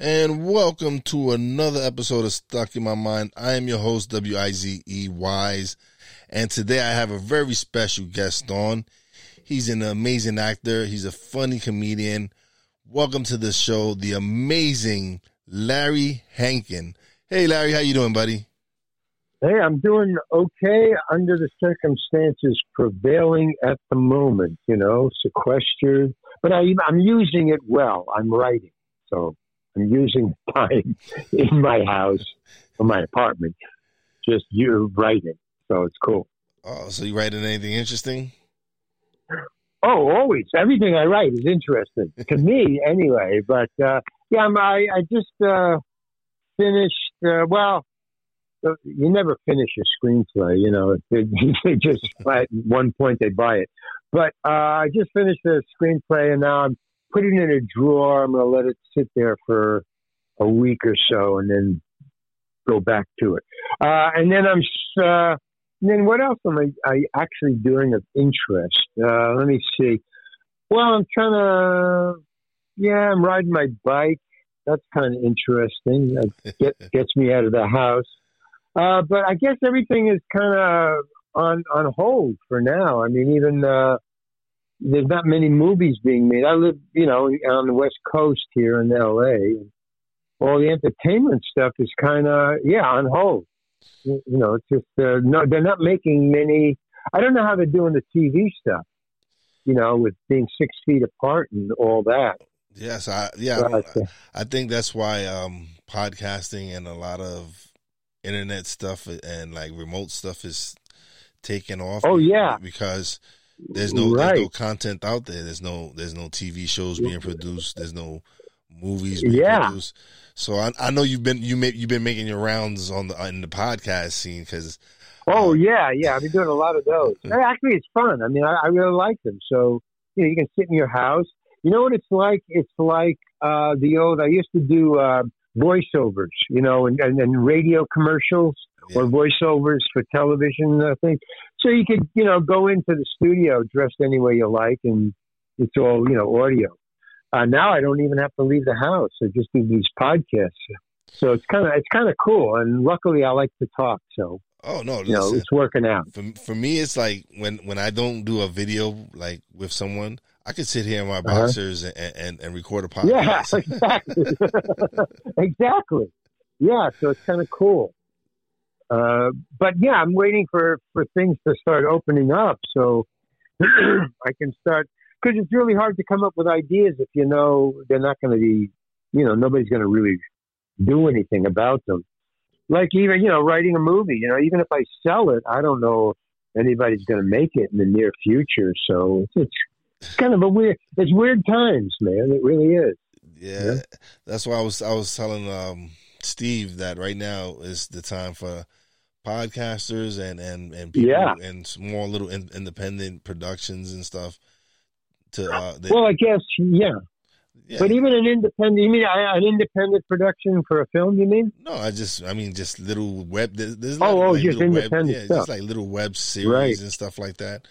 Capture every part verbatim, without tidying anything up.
And welcome to another episode of Stuck in My Mind. I am your host, W I Z E, Wise. And today I have a very special guest on. He's an amazing actor. He's a funny comedian. Welcome to the show, the amazing Larry Hankin. Hey, Larry, how you doing, buddy? Hey, I'm doing okay under the circumstances prevailing at the moment, you know, sequestered. But I, I'm using it well. I'm writing, so... I'm using time in my house or my apartment. Just you writing, so it's cool. Oh, so you writing anything interesting? Oh, always. Everything I write is interesting to me, anyway. But uh, yeah, I'm, I I just uh, finished. Uh, well, you never finish a screenplay, you know. They, they just at one point they buy it. But uh, I just finished a screenplay, and now I'm. Put it in a drawer. I'm going to let it sit there for a week or so and then go back to it. Uh, and then I'm, uh, and then what else am I, I actually doing of interest? Uh, let me see. Well, I'm trying to, yeah, I'm riding my bike. That's kind of interesting. That get, gets me out of the house. Uh, but I guess everything is kind of on, on hold for now. I mean, even, uh, there's not many movies being made. I live, you know, on the West Coast here in L A. All the entertainment stuff is kind of, yeah, on hold. You know, it's just, uh, no, they're not making many. I don't know how they're doing the T V stuff, you know, with being six feet apart and all that. Yes, I, yeah, but, I, I think that's why um, podcasting and a lot of internet stuff and like remote stuff is taking off. Oh, yeah. Because... There's no, right. there's no content out there. There's no there's no T V shows being produced. There's no movies being yeah. produced. So I, I know you've been you may, you've been making your rounds on the in the podcast scene because. Oh uh, yeah, yeah, I've been doing a lot of those. Actually, it's fun. I mean, I, I really like them. So you know, you can sit in your house. You know what it's like? It's like uh, the old. I used to do uh, voiceovers, you know, and, and, and radio commercials. Yeah. Or voiceovers for television, I think. So you could, you know, go into the studio dressed any way you like, and it's all, you know, audio. Uh, now I don't even have to leave the house. I just do these podcasts. So it's kind of it's kind of cool. And luckily, I like to talk. So oh no, you know, it's working out. For for me, it's like when, when I don't do a video like with someone. I could sit here in my boxers uh-huh. and, and and record a podcast. Yeah, exactly. exactly. Yeah. So it's kind of cool. Uh, but yeah, I'm waiting for, for things to start opening up so I can start, because it's really hard to come up with ideas if you know they're not going to be, you know, nobody's going to really do anything about them. Like even, you know, writing a movie, you know, even if I sell it, I don't know if anybody's going to make it in the near future. So it's, it's kind of a weird, it's weird times, man. It really is. Yeah. yeah? That's why I was, I was telling, um, Steve, that right now is the time for podcasters and, and, and people yeah. and small little in, independent productions and stuff. To uh, they, well, I guess yeah. yeah, but even an independent. You mean an independent production for a film? You mean? No, I just I mean just little web. There's, there's oh, like, oh, like just independent web, yeah, stuff. Just like little web series right. and stuff like that.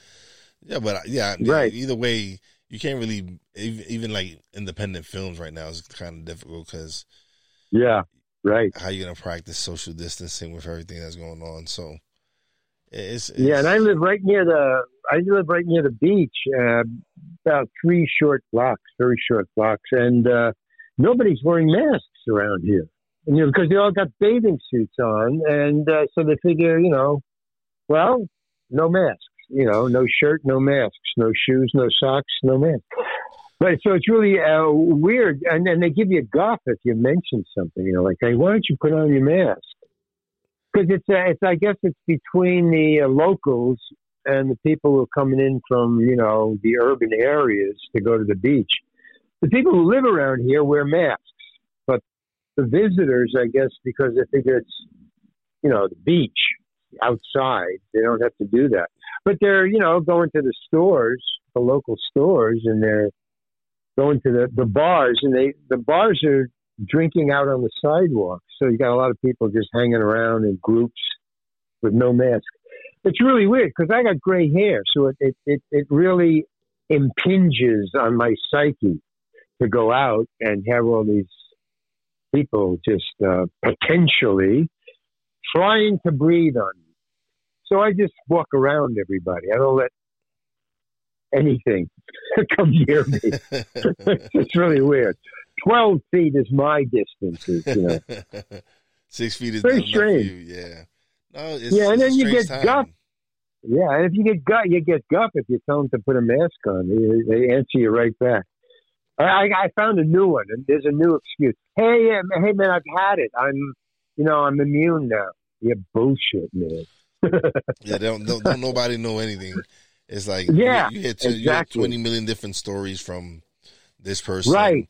Yeah, but yeah, right. Either way, you can't really even like independent films right now is kind of difficult because yeah. Right. How you going to practice social distancing with everything that's going on? So it's, it's yeah. And I live right near the, I live right near the beach, uh, about three short blocks, very short blocks. And, uh, nobody's wearing masks around here and, you know, because they all got bathing suits on. And, uh, so they figure, you know, well, no masks, you know, no shirt, no masks, no shoes, no socks, no masks. Right, so it's really uh, weird, and then they give you a guff if you mention something. You know, like, hey, why don't you put on your mask? Because it's, uh, it's, I guess, it's between the uh, locals and the people who are coming in from, you know, the urban areas to go to the beach. The people who live around here wear masks, but the visitors, I guess, because they figure it's, you know, the beach outside, they don't have to do that. But they're, you know, going to the stores, the local stores, and they're going to the, the bars, and they the bars are drinking out on the sidewalk. So you got a lot of people just hanging around in groups with no mask. It's really weird because I got gray hair, so it, it, it, it really impinges on my psyche to go out and have all these people just uh, potentially trying to breathe on you. So I just walk around everybody. I don't let anything come near me. It's really weird. Twelve feet is my distance. You know, six feet is very strange. Yeah, no, it's, yeah, and it's then you get time. guff. Yeah, and if you get guff, you get guff if you tell them to put a mask on. They, they answer you right back. I, I found a new one, and there's a new excuse. Hey, hey, man, I've had it. I'm, you know, I'm immune now. Yeah, bullshit, man. Yeah, don't, don't don't nobody know anything. It's like, yeah, you, you, hear two, exactly. you hear twenty million different stories from this person. Right.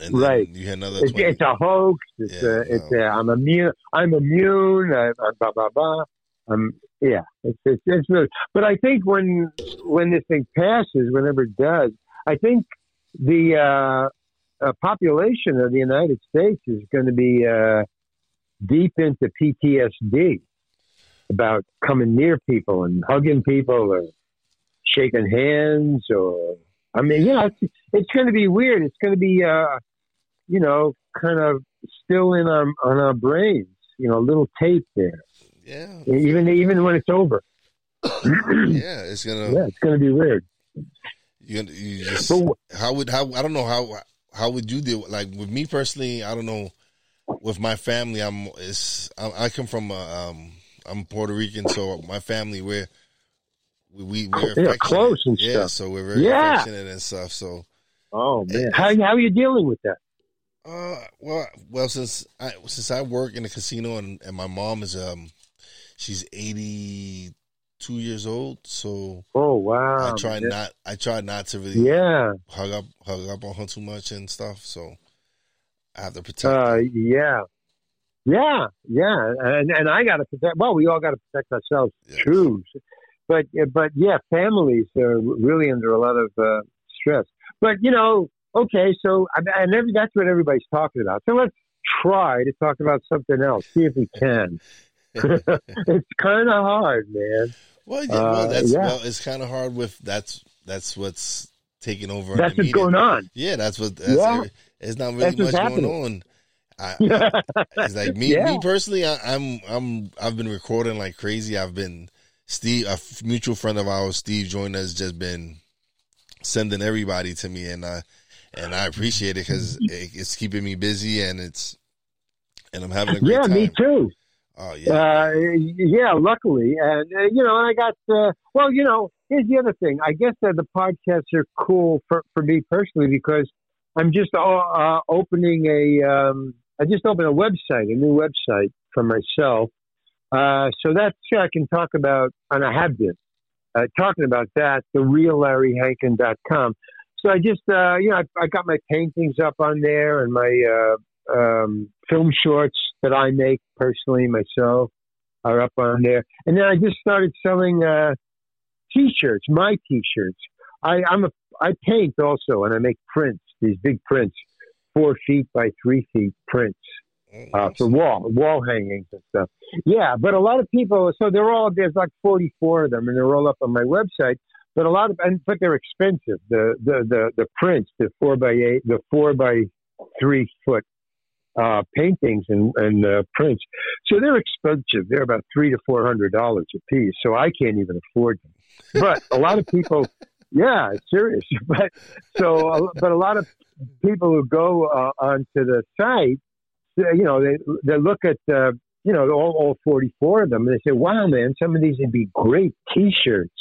And right. You hear another it's, it's a hoax. It's yeah, a, it's no. a, I'm immune. I'm immune. I, I, blah, blah, blah. Um, yeah. It's, it's, it's really, but I think when, when this thing passes, whenever it does, I think the uh, uh, population of the United States is going to be uh, deep into P T S D about coming near people and hugging people or shaking hands, or I mean, yeah, it's, it's going to be weird. It's going to be, uh, you know, kind of still in our on our brains. You know, a little tape there. Yeah. Even even when it's over. Yeah, it's gonna. Yeah, it's gonna be weird. You, you just, but, how would how I don't know how how would you deal with, like with me personally? I don't know. With my family, I'm it's I, I come from a, um I'm Puerto Rican, so my family we're We, we, we're yeah, close and yeah, stuff. So we're very yeah. affectionate and stuff. So, oh man, how how are you dealing with that? Uh, well, well, since I since I work in a casino and, and my mom is um, she's eighty-two years old. So, oh wow, I try man. not I try not to really yeah hug up hug up on her too much and stuff. So I have to protect. Uh, her. Yeah, yeah, yeah, and and I got to protect. Well, we all got to protect ourselves yes. too. But, but yeah, families are really under a lot of uh, stress. But, you know, okay, so and every, that's what everybody's talking about. So let's try to talk about something else, see if we can. It's kind of hard, man. Well, yeah, uh, well, that's, yeah. well it's kind of hard with that's that's what's taking over. That's what's going on. Yeah, that's what. That's yeah. every, it's not really that's much going on. I, I, it's like me, yeah. me personally. I, I'm I'm I've been recording like crazy. I've been. Steve, a mutual friend of ours, Steve Joyner, has just been sending everybody to me, and I and I appreciate it because it, it's keeping me busy, and it's and I'm having a great yeah, time. Yeah, me too. Oh yeah, uh, yeah. Luckily, and uh, you know, I got uh, well. You know, here's the other thing. I guess that the podcasts are cool for, for me personally because I'm just uh, opening a. Um, I just opened a website, a new website for myself. Uh, so that's, I can talk about, and I have been uh, talking about that, the real larry hankin dot com. So I just, uh, you know, I, I got my paintings up on there and my uh, um, film shorts that I make personally myself are up on there. And then I just started selling uh, T-shirts, my T-shirts. I, I'm a, I paint also, and I make prints, these big prints, four feet by three feet prints. Uh, for wall wall hangings and stuff. Yeah, but a lot of people, so they're all, there's like forty-four of them, and they're all up on my website. But a lot of, and but they're expensive. The the the, the prints, the four by eight, the four by three foot uh, paintings and and uh, prints. So they're expensive. They're about three to four hundred dollars a piece. So I can't even afford them. But a lot of people, yeah, serious. But so, but a lot of people who go uh, onto the site. You know, they they look at, uh, you know, all, all forty-four of them, and they say, wow, man, some of these would be great T-shirts.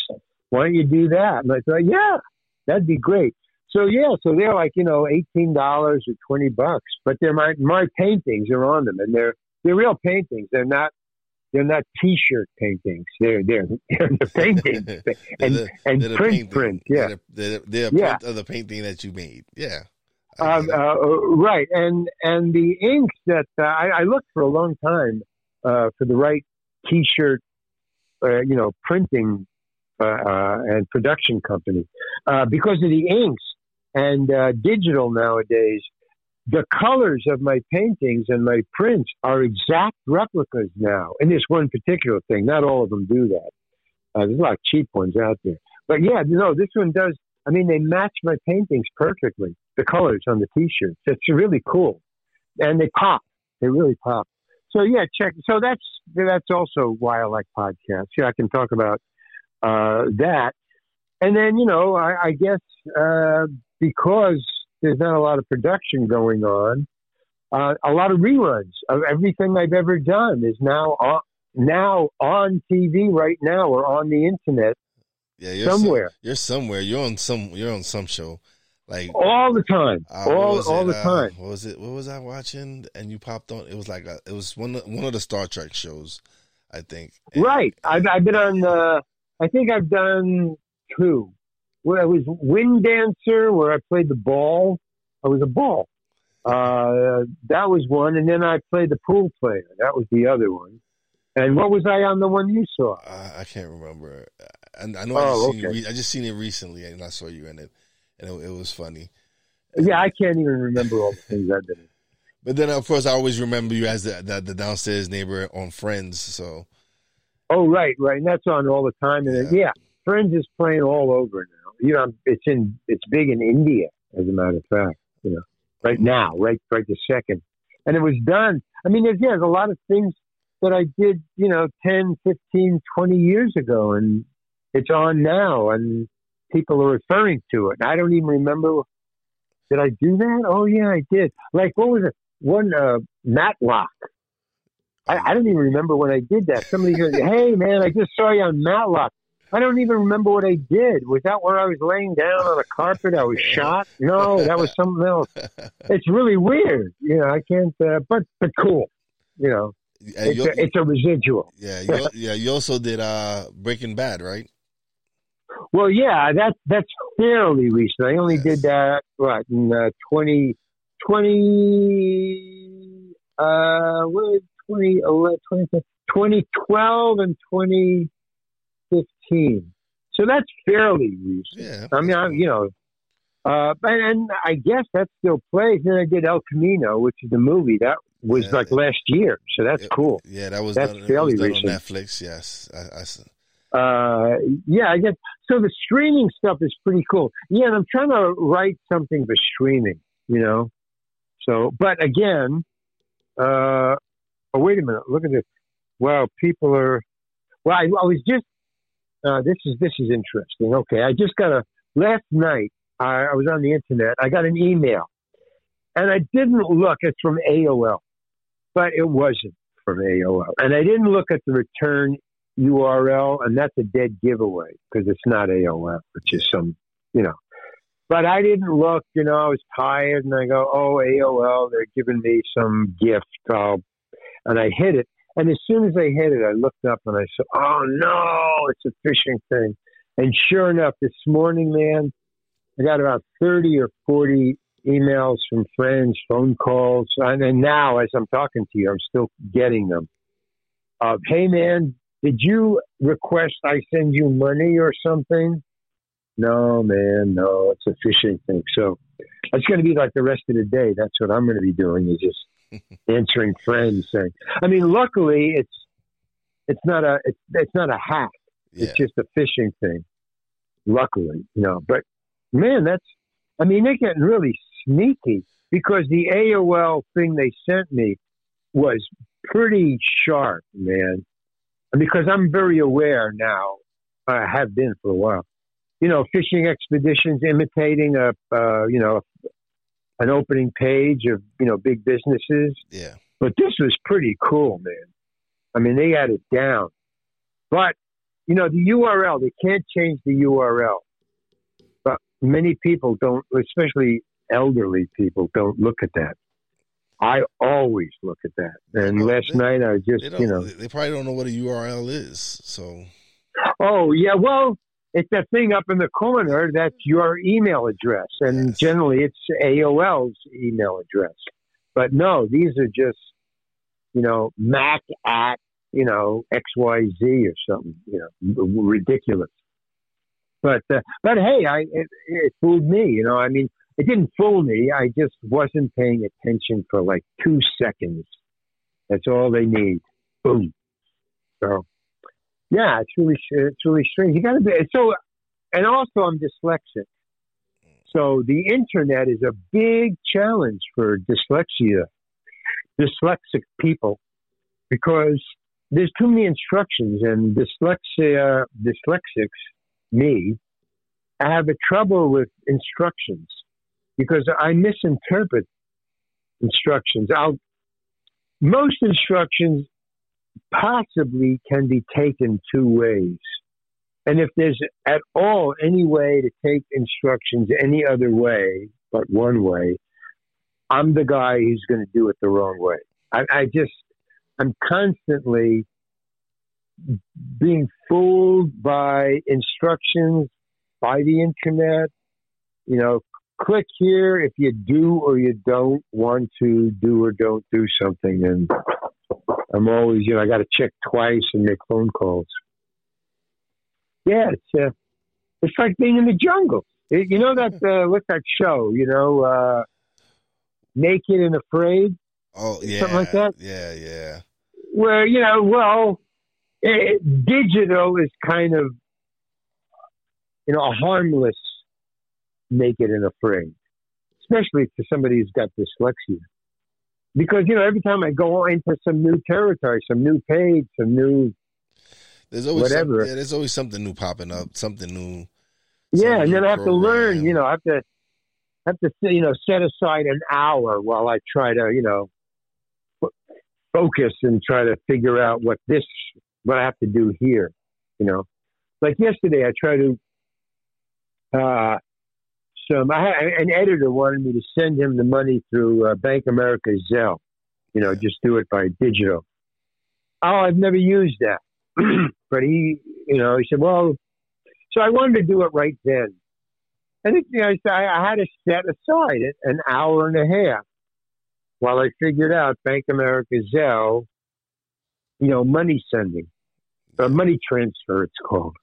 Why don't you do that? And I thought, yeah, that'd be great. So, yeah, so they're like, you know, eighteen dollars or twenty bucks, but they're my, my paintings are on them, and they're, they're real paintings. They're not They're not T-shirt paintings. They're they're, they're the paintings and the, and print painting. print. Yeah, they're, they're, they're yeah. print of the painting that you made. Yeah, um, uh, right. And and the inks that uh, I, I looked for a long time uh, for the right T-shirt, uh, you know, printing uh, uh, and production company uh, because of the inks and uh, digital nowadays. The colors of my paintings and my prints are exact replicas now. In this one particular thing, not all of them do that. Uh, there's a lot of cheap ones out there, but yeah, you know, this one does. I mean, they match my paintings perfectly. The colors on the T-shirts. It's really cool, and they pop. They really pop. So yeah, check. So that's that's also why I like podcasts. Yeah, I can talk about uh, that, and then you know, I, I guess uh, because. There's not a lot of production going on. Uh, a lot of reruns of everything I've ever done is now on, now on T V right now or on the internet. Yeah, you're somewhere. Some, you're somewhere. You're on some. You're on some show, like all the time. Uh, all all it, the uh, time. What was it? What was I watching? And you popped on. It was like a, it was one one of the Star Trek shows, I think. And, right. I've I've been on. Uh, I think I've done two. Well, it was Windancer, where I played the ball. I was a ball. Uh, that was one. And then I played the pool player. That was the other one. And what was I on the one you saw? Uh, I can't remember. I, I know oh, I, just okay. seen re- I just seen it recently, and I saw you in it. And it, it was funny. Yeah, I can't even remember all the things I did. But then, of course, I always remember you as the, the, the downstairs neighbor on Friends. So. Oh, right, right. And that's on all the time. And yeah. Then, yeah, Friends is playing all over now. You know, it's in it's big in India, as a matter of fact. You know, right now, right, right this second, and it was done. I mean, there's, yeah, there's a lot of things that I did, you know, ten, fifteen, twenty years ago, and it's on now, and people are referring to it. And I don't even remember. Did I do that? Oh yeah, I did. Like what was it? One uh, Matlock. I, I don't even remember when I did that. Somebody goes, "Hey man, I just saw you on Matlock." I don't even remember what I did. Was that where I was laying down on a carpet? I was shot? No, that was something else. It's really weird. You know, I can't, uh, but, but cool. You know, it's a, it's a residual. Yeah. You, yeah. You also did uh, Breaking Bad, right? Well, yeah, that, that's fairly recent. I only yes. did that, what, in uh, twenty twenty, uh, what is twenty twelve and twenty. fifteen. So that's fairly recent. Yeah, I mean, I, you know, uh, and I guess that still plays. Then I did El Camino, which is the movie that was yeah, like last year. So that's it, cool. Yeah, that was that's done, fairly was done recent. On Netflix, yes. I, I, uh, yeah, I guess so. The streaming stuff is pretty cool. Yeah, and I'm trying to write something for streaming. You know, so but again, uh, oh wait a minute, look at this. Wow, people are. Well, I, I was just. Uh, this is this is interesting. Okay, I just got a last night. I, I was on the internet. I got an email, and I didn't look. It's from A O L, but it wasn't from A O L, and I didn't look at the return U R L, and that's a dead giveaway because it's not A O L, which is some, you know. But I didn't look. You know, I was tired, and I go, "Oh, A O L, they're giving me some gift," I'll, and I hit it. And as soon as I hit it, I looked up and I said, "Oh no, it's a phishing thing." And sure enough, this morning, man, I got about thirty or forty emails from friends, phone calls. And, and now as I'm talking to you, I'm still getting them. Uh, hey man, did you request I send you money or something? No, man, no, it's a phishing thing. So it's going to be like the rest of the day. That's what I'm going to be doing is just, answering friends saying, I mean, luckily it's it's not a it's, it's not a hack. Yeah. It's just a phishing thing. Luckily, you know. But man, that's I mean, they're getting really sneaky because the A O L thing they sent me was pretty sharp, man. And because I'm very aware now, I have been for a while. You know, phishing expeditions imitating a uh, you know. an opening page of, you know, big businesses. Yeah. But this was pretty cool, man. I mean, they had it down. But, you know, the U R L, they can't change the U R L. But many people don't, especially elderly people, don't look at that. I always look at that. And last they, night I just, you know. They probably don't know what a U R L is, so. Oh, yeah, well, it's that thing up in the corner. That's your email address. And yes. Generally it's A O L's email address. But no, these are just, you know, Mac at, you know, X Y Z or something, you know, ridiculous. But, uh, but hey, I, it, it fooled me, you know, I mean, it didn't fool me. I just wasn't paying attention for like two seconds. That's all they need. Boom. So, yeah, it's really, it's really strange. You got to be so, and also I'm dyslexic. So the internet is a big challenge for dyslexia, dyslexic people, because there's too many instructions, and dyslexia, dyslexics, me, I have a trouble with instructions because I misinterpret instructions. I'll, most instructions possibly can be taken two ways. And if there's at all any way to take instructions any other way but one way, I'm the guy who's going to do it the wrong way. I, I just, I'm constantly being fooled by instructions, by the internet, you know, click here if you do or you don't want to do or don't do something. And I'm always, you know, I got to check twice and make phone calls. Yeah, it's uh, it's like being in the jungle. It, you know that uh, what's that show? You know, uh, Naked and Afraid. Oh yeah, something like that. Yeah, yeah. Where you know, well, it, it, digital is kind of you know a harmless Naked and Afraid, especially to somebody who's got dyslexia. Because you know, every time I go into some new territory, some new page, some new. There's always whatever. Some, yeah, there's always something new popping up, something new. Yeah, something and then new I have program. to learn. You know, I have to, I have to, you know, set aside an hour while I try to, you know, focus and try to figure out what this, what I have to do here. You know, like yesterday, I tried to. Uh, some I, an editor wanted me to send him the money through uh, Bank of America Zelle. You know, yeah. Just do it by digital. Oh, I've never used that. But he, you know, he said, well, so I wanted to do it right then. I think, you know, I, I had to set aside an hour and a half while I figured out Bank of America Zelle, you know, money sending, or money transfer, it's called.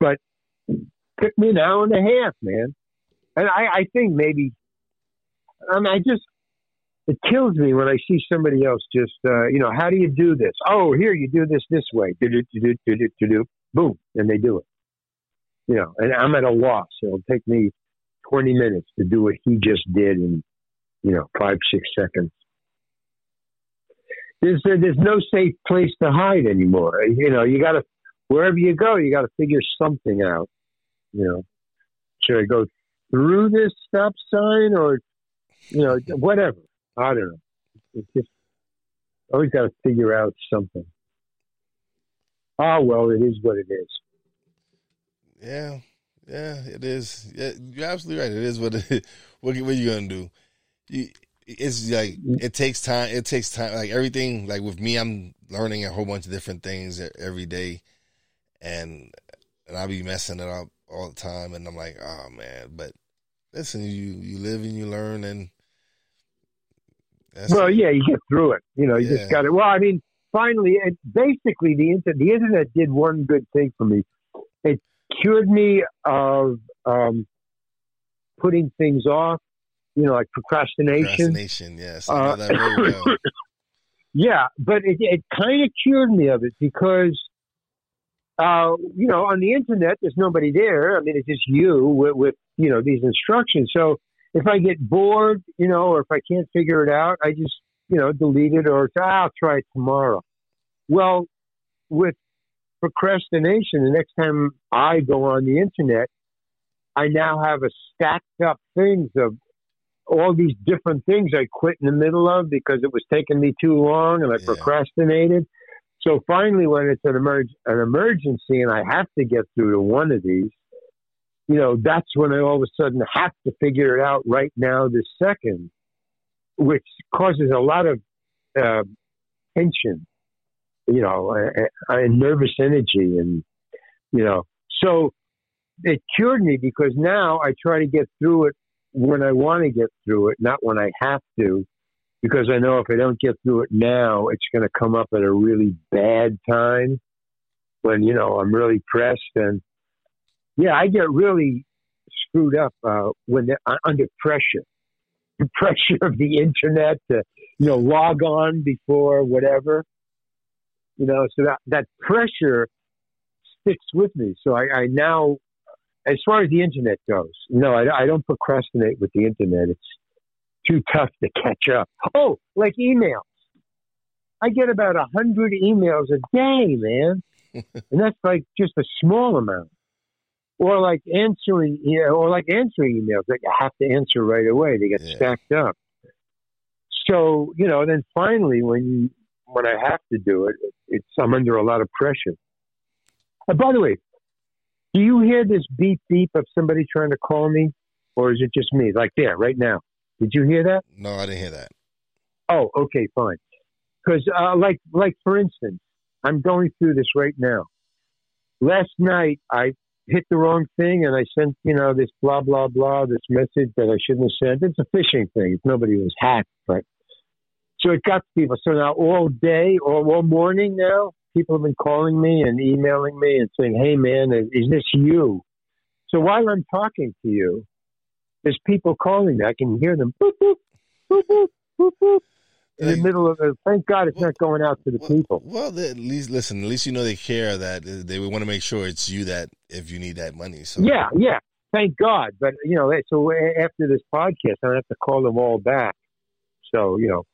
But it took me an hour and a half, man. And I, I think maybe, I mean, I just, it kills me when I see somebody else just, uh, you know, how do you do this? Oh, here, you do this this way. Do-do-do-do-do-do-do. Boom. And they do it. You know, and I'm at a loss. It'll take me twenty minutes to do what he just did in, you know, five, six seconds. There's, uh, there's no safe place to hide anymore. You know, you got to, wherever you go, you got to figure something out. You know, should I go through this stop sign or, you know, whatever. I don't know. It's just always got to figure out something. Ah, well, it is what it is. Yeah, yeah, it is. Yeah, you're absolutely right. It is what it is. What, what are you gonna do? You, it's like it takes time. It takes time. Like everything. Like with me, I'm learning a whole bunch of different things every day, and and I'll be messing it up all the time. And I'm like, oh man. But listen, you you live and you learn and. That's well, yeah, you get through it. You know, you yeah. just got it. Well, I mean, finally, it, basically, the, inter- the internet did one good thing for me. It cured me of um, putting things off, you know, like procrastination. Procrastination, yes. I know uh, that very well. Yeah, but it, it kind of cured me of it because, uh, you know, on the internet, there's nobody there. I mean, it's just you with, with you know, these instructions. So, if I get bored, you know, or if I can't figure it out, I just, you know, delete it or ah, I'll try it tomorrow. Well, with procrastination, the next time I go on the internet, I now have a stacked up things of all these different things I quit in the middle of because it was taking me too long and I yeah. procrastinated. So finally, when it's an, emerg- an emergency and I have to get through to one of these, you know, that's when I all of a sudden have to figure it out right now this second. which causes a lot of uh, tension, you know, and nervous energy, and you know, so it cured me because now I try to get through it when I want to get through it, not when I have to, because I know if I don't get through it now, it's going to come up at a really bad time when, you know, I'm really pressed. And yeah, I get really screwed up uh, when uh, under pressure, the pressure of the internet to, you know, log on before whatever, you know, so that, that pressure sticks with me. So I, I now, as far as the internet goes, no, I, I don't procrastinate with the internet. It's too tough to catch up. Oh, like emails. I get about a hundred emails a day, man. And that's like just a small amount. Or like answering, you know, or like answering emails that you have to answer right away. They get yeah. stacked up. So, you know, then finally when you, when I have to do it, it's, I'm under a lot of pressure. And by the way, do you hear this beep beep of somebody trying to call me, or is it just me? Like there, right now. Did you hear that? No, I didn't hear that. Oh, okay, fine. Because, uh, like, like for instance, I'm going through this right now. Last night, I hit the wrong thing, and I sent, you know, this blah blah blah, this message that I shouldn't have sent. It's a phishing thing. Nobody was hacked, right? So it got to people. So now all day or all morning now, people have been calling me and emailing me and saying, hey, man, is this you? So while I'm talking to you, there's people calling me. I can hear them boop, boop, boop, boop, boop, boop. In the middle of, thank God it's well, not going out to the well, people. Well, at least, listen, at least you know they care, that they want to make sure it's you that if you need that money. So yeah, yeah. Thank God. But, you know, so after this podcast, I have to call them all back. So, you know,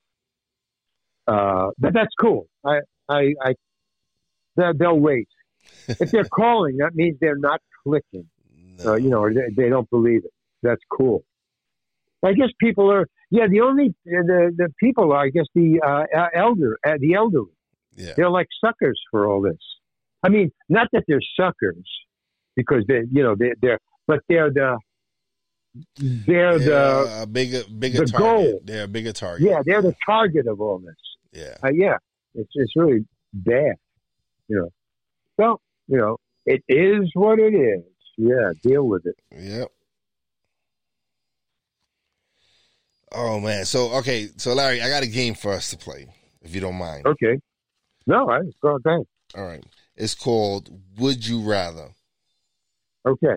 uh, but that's cool. I, I, I, they'll wait. If they're calling, that means they're not clicking. No. Uh, you know, or they, they don't believe it. That's cool. I guess people are, yeah, the only, the, the people are, I guess, the uh, elder, uh, the elderly. Yeah. They're like suckers for all this. I mean, not that they're suckers, because they, you know, they, they're, but they're the, they're, they're the, a bigger, bigger the target. Goal. They're a bigger target. Yeah, they're yeah. the target of all this. Yeah. Uh, yeah. It's, it's really bad, you know. So, you know, it is what it is. Yeah, deal with it. Yep. Oh, man. So, okay. So, Larry, I got a game for us to play, if you don't mind. Okay. No, I go ahead. All right. It's called Would You Rather. Okay.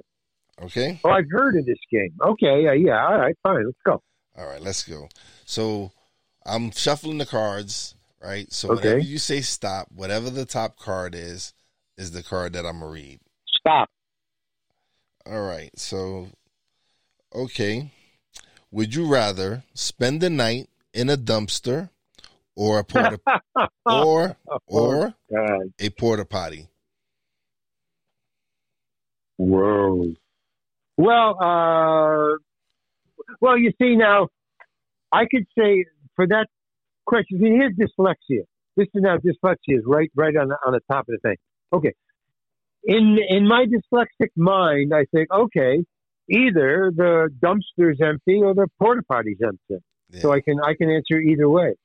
Okay. Oh, I've heard of this game. Okay. Yeah, yeah. All right. Fine. Let's go. All right. Let's go. So, I'm shuffling the cards, right? So, okay. Whenever you say stop, whatever the top card is, is the card that I'm going to read. Stop. All right. So, okay. Would you rather spend the night in a dumpster or a porta or or oh, a porta potty? Whoa. Well, uh, well, you see now, I could say for that question. Here's dyslexia. This is now dyslexia is right, right on the, on the top of the thing. Okay. In in my dyslexic mind, I think okay. Either the dumpster's empty or the porta potty's empty. Yeah. So I can I can answer either way.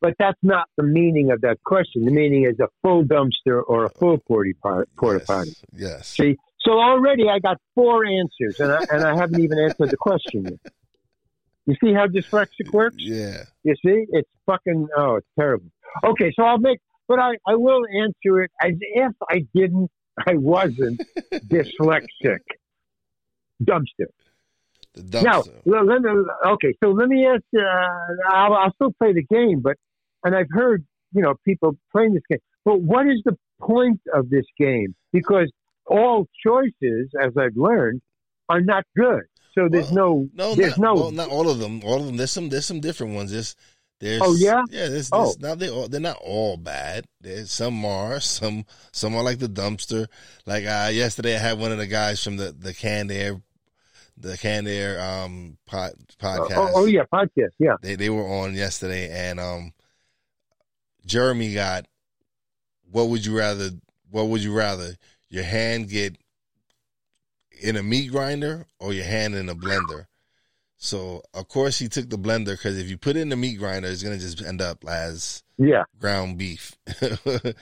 But that's not the meaning of that question. The meaning is a full dumpster or a full porta potty. Yes. yes. See, so already I got four answers, and I and I haven't even answered the question yet. You see how dyslexic works? Yeah. You see, it's fucking oh, it's terrible. Okay, so I'll make, but I I will answer it as if I didn't, I wasn't dyslexic. Dumpster. The dumpster. Now, let me, okay, so let me ask, uh, I'll, I'll still play the game, but, and I've heard, you know, people playing this game, but what is the point of this game? Because all choices, as I've learned, are not good. So there's well, no, no, there's not, no. Well, not all of them, all of them. There's some, there's some different ones. There's, there's oh yeah? Yeah, there's, oh. there's now they all, they're not all bad. There's, some are, some, some are like the dumpster. Like, uh, yesterday I had one of the guys from the, the Can There The Can There um, pod, podcast. Oh, oh, yeah, podcast, yeah. They they were on yesterday, and um, Jeremy got, what would you rather, what would you rather, your hand get in a meat grinder or your hand in a blender? So, of course, he took the blender, because if you put it in the meat grinder, it's going to just end up as yeah. ground beef. But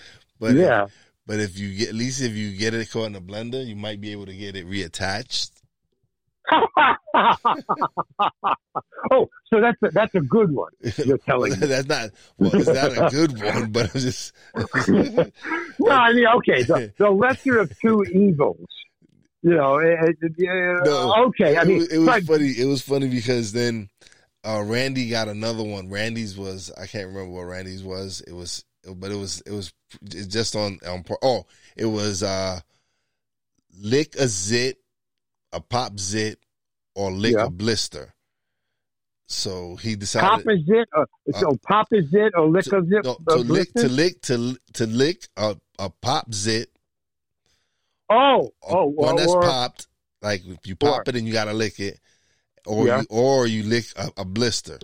yeah. If, but if you get, at least if you get it caught in the blender, you might be able to get it reattached. Oh, so that's a, that's a good one. You're telling me. That's not, well, it's not a good one, but I'm just. Well, I mean, okay, the, the lesser of two evils. You know, it, it, it, no, okay. I mean, it was, it was but, funny. It was funny because then uh, Randy got another one. Randy's was I can't remember what Randy's was. It was, but it was it was just on on. Oh, it was uh, lick a zit, a pop zit, or lick yeah. a blister. So he decided. Pop a zit, or, uh, so pop a zit or lick to, a zit. No, to, a lick, to lick to to lick a a pop zit. Oh, oh, one or, that's or, popped. Like if you pop or, it and you gotta lick it, or yeah. you, or you lick a, a blister.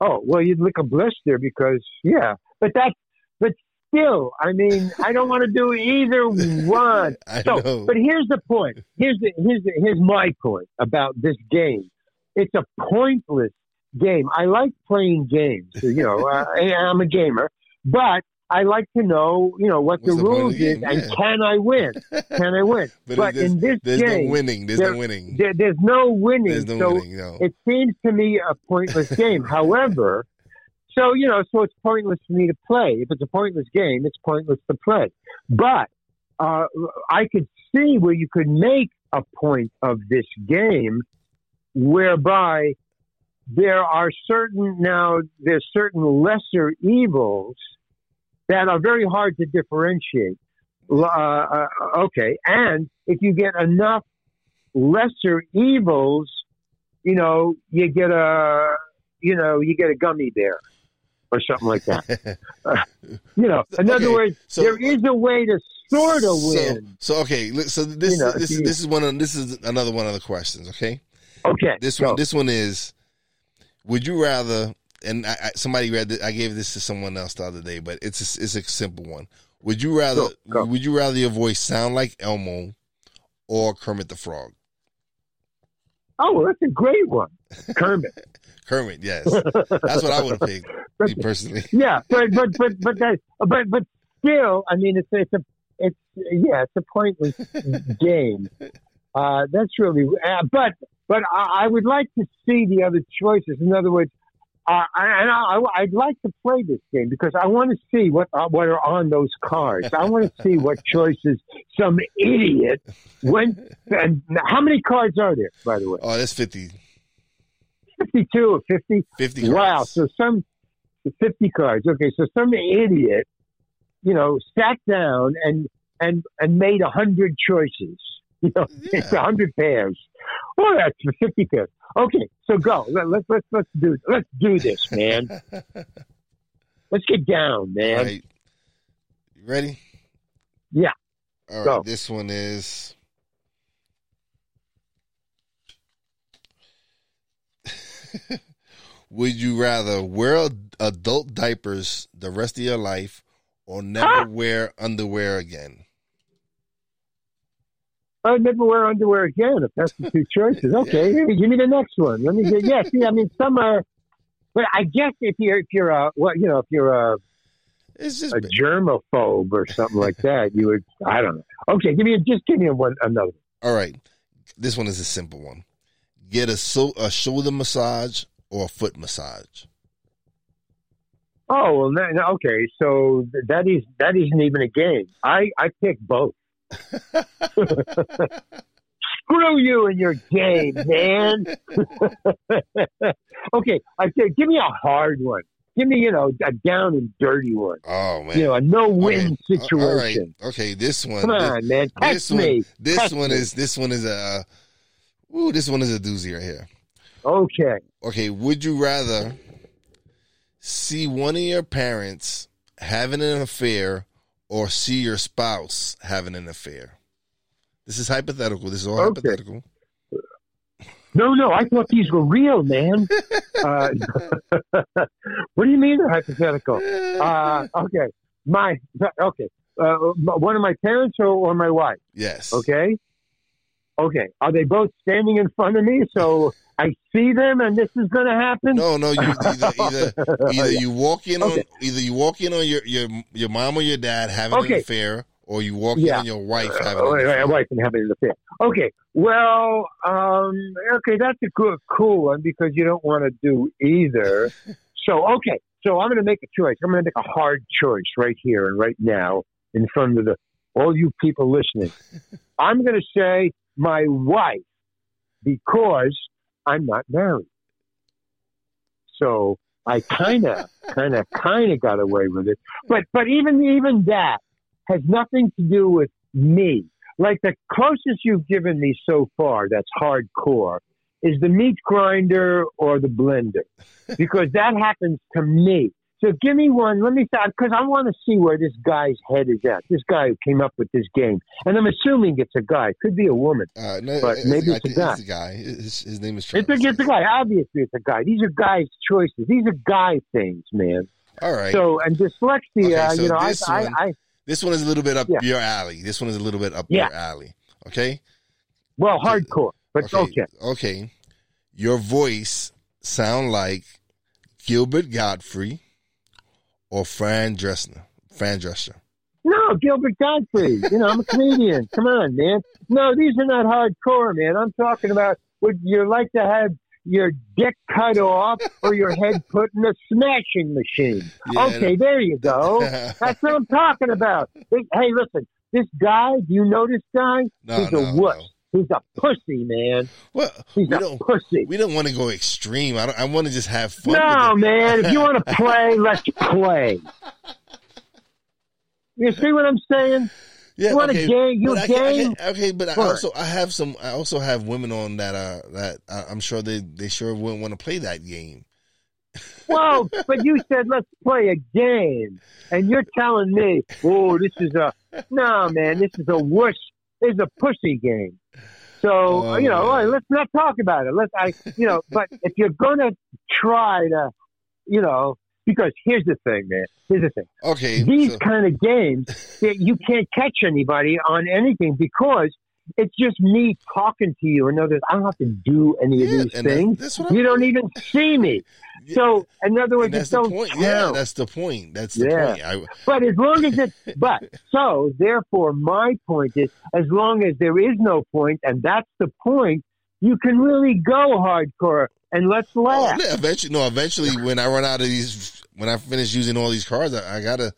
Oh well, you'd lick a blister because yeah, but that, but still, I mean, I don't want to do either one. I so, know. But here's the point. Here's the, here's the, here's my point about this game. It's a pointless game. I like playing games. You know, uh, I'm a gamer, but. I like to know, you know, what the, the rules is, yeah. and can I win? Can I win? But, but in this there's game, no winning. There's there, no winning. There, there's no winning. There's no so winning. No. It seems to me a pointless game. However, so you know, so it's pointless for me to play. If it's a pointless game, it's pointless to play. But uh, I could see where you could make a point of this game, whereby there are certain now there's certain lesser evils. That are very hard to differentiate. Uh, uh, okay, and if you get enough lesser evils, you know, you get a, you know, you get a gummy bear or something like that. uh, you know, in okay, other words, so, there is a way to sort of win. So, so okay, so this you know, this, you, this is one of, this is another one of the questions. Okay, okay. This one, this one is: would you rather? And I, I, somebody read this, I gave this to someone else the other day, but it's a, it's a simple one. Would you rather go, go. Would you rather your voice sound like Elmo or Kermit the Frog? Oh, well, that's a great one, Kermit. Kermit, yes, that's what I would pick, me personally. Yeah, but but but but that, but but still, I mean, it's it's a it's yeah, it's a pointless game. Uh, that's really, uh, but but I, I would like to see the other choices. In other words. Uh, I, and I, I'd like to play this game because I want to see what uh, what are on those cards. I want to see what choices some idiot went and how many cards are there, by the way? Oh, that's fifty. fifty-two or fifty? fifty cards. Wow, so some fifty cards. Okay, so some idiot, you know, sat down and and, and made one hundred choices. You know, yeah. It's one hundred pairs. Oh, that's for fifty pairs. Okay, so go. Let, let, let's let's do let's do this, man. Let's get down, man. All right. You ready? Yeah. All right. Go. This one is. Would you rather wear adult diapers the rest of your life, or never ah! wear underwear again? I would never wear underwear again if that's the two choices. Okay, yeah. Give me the next one. Let me get yeah. See, I mean, some are, but I guess if you're if you're a well, you know, if you're a, it's just a been... germaphobe or something like that, you would. I don't know. Okay, give me a, just give me a one another. All right, this one is a simple one. Get a so a shoulder massage or a foot massage. Oh well, no, okay. So that is that isn't even a game. I I pick both. Screw you and your game, man. Okay, I said, give me a hard one. Give me, you know, a down and dirty one. Oh man, you know, a no-win okay. situation. All right. Okay, this one. Come on, this, man. Catch this me. One, this Catch one is me. this one is a. Ooh, this one is a doozy right here. Okay. Okay. Would you rather see one of your parents having an affair? Or see your spouse having an affair. This is hypothetical. This is all okay. hypothetical. No, no, I thought these were real, man. Uh, what do you mean they're hypothetical? Uh, okay, my okay, uh, one of my parents or, or my wife. Yes. Okay. Okay. Are they both standing in front of me? So I see them, and this is going to happen. No, no, you, either either, either you walk in okay. on either you walk in on your your, your mom or your dad having okay. an affair, or you walk yeah. in on your wife having uh, an affair. My wife and having an affair. Okay, well, um, okay, that's a good, cool one because you don't want to do either. So, okay, so I'm going to make a choice. I'm going to make a hard choice right here and right now in front of the all you people listening. I'm going to say my wife because I'm not married. So I kind of, kind of, kind of got away with it. But but even even that has nothing to do with me. Like the closest you've given me so far that's hardcore is the meat grinder or the blender because that happens to me. So give me one. Let me start because I want to see where this guy's head is at. This guy who came up with this game, and I'm assuming it's a guy. It could be a woman, uh, no, but it's maybe a, it's, a guy. it's a guy. His, his name is Charles. It's a, it's a guy. Obviously, it's a guy. These are guys' choices. These are guy things, man. All right. So and dyslexia, okay, so you know, this I, one, I, I this one is a little bit up yeah. your alley. This one is a little bit up yeah. your alley. Okay. Well, hardcore, but okay. Okay. okay. Your voice sound like Gilbert Gottfried. Or Fran Drescher. Fran Drescher. No, Gilbert Gottfried. You know, I'm a comedian. Come on, man. No, these are not hardcore, man. I'm talking about would you like to have your dick cut off or your head put in a smashing machine? Yeah, okay, there you go. That's what I'm talking about. Hey, listen, this guy, do you know this guy? No, He's no, a wuss. No. He's a pussy, man. Well, He's we a don't, pussy. We don't want to go extreme. I, don't, I want to just have fun. No, with man. If you want to play, let's play. You see what I'm saying? Yeah, you want okay, a game? You a game? Okay, but I also I have some. I also have women on that. Uh, that uh, I'm sure they, they sure wouldn't want to play that game. Well, but you said let's play a game, and you're telling me, oh, this is a no, man. This is a wuss. This is a pussy game. So, oh, you know, right, let's not talk about it. Let's, I, you know, but if you're going to try to, you know, because here's the thing, man. Here's the thing. Okay. These so. kind of games, you can't catch anybody on anything because it's just me talking to you and others. I don't have to do any yeah, of these things. That's, that's you don't even see me. Yeah. So, in other words, it's don't count. Yeah, that's the point. That's the yeah. point. I... But as long as it's... But, so, therefore, my point is, as long as there is no point, and that's the point, you can really go hardcore, and let's laugh. Oh, yeah, eventually, no, eventually, when I run out of these... When I finish using all these cards, I, I gotta,